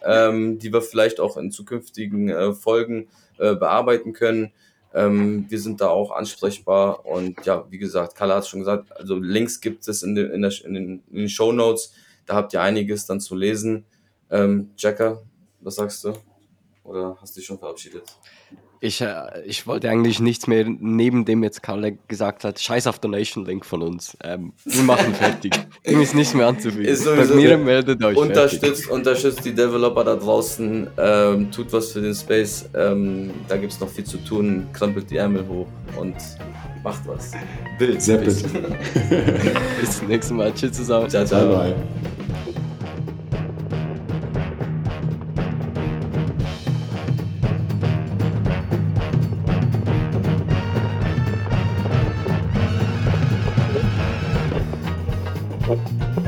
die wir vielleicht auch in zukünftigen Folgen bearbeiten können. Wir sind da auch ansprechbar und ja, wie gesagt, Kalle hat es schon gesagt, also Links gibt es in den Shownotes, da habt ihr einiges dann zu lesen. Jacker, was sagst du? Oder hast du dich schon verabschiedet? Ich wollte eigentlich nichts mehr, neben dem jetzt Kalle gesagt hat, scheiß auf Donation-Link von uns. Wir machen fertig. Dem ist nichts mehr anzubieten. Bei mir meldet euch. Unterstützt die Developer da draußen. Tut was für den Space. Da gibt es noch viel zu tun. Krempelt die Ärmel hoch und macht was. Bild. Sehr bitte. Bis zum nächsten Mal. Tschüss zusammen. Ciao, ciao. Bye, bye.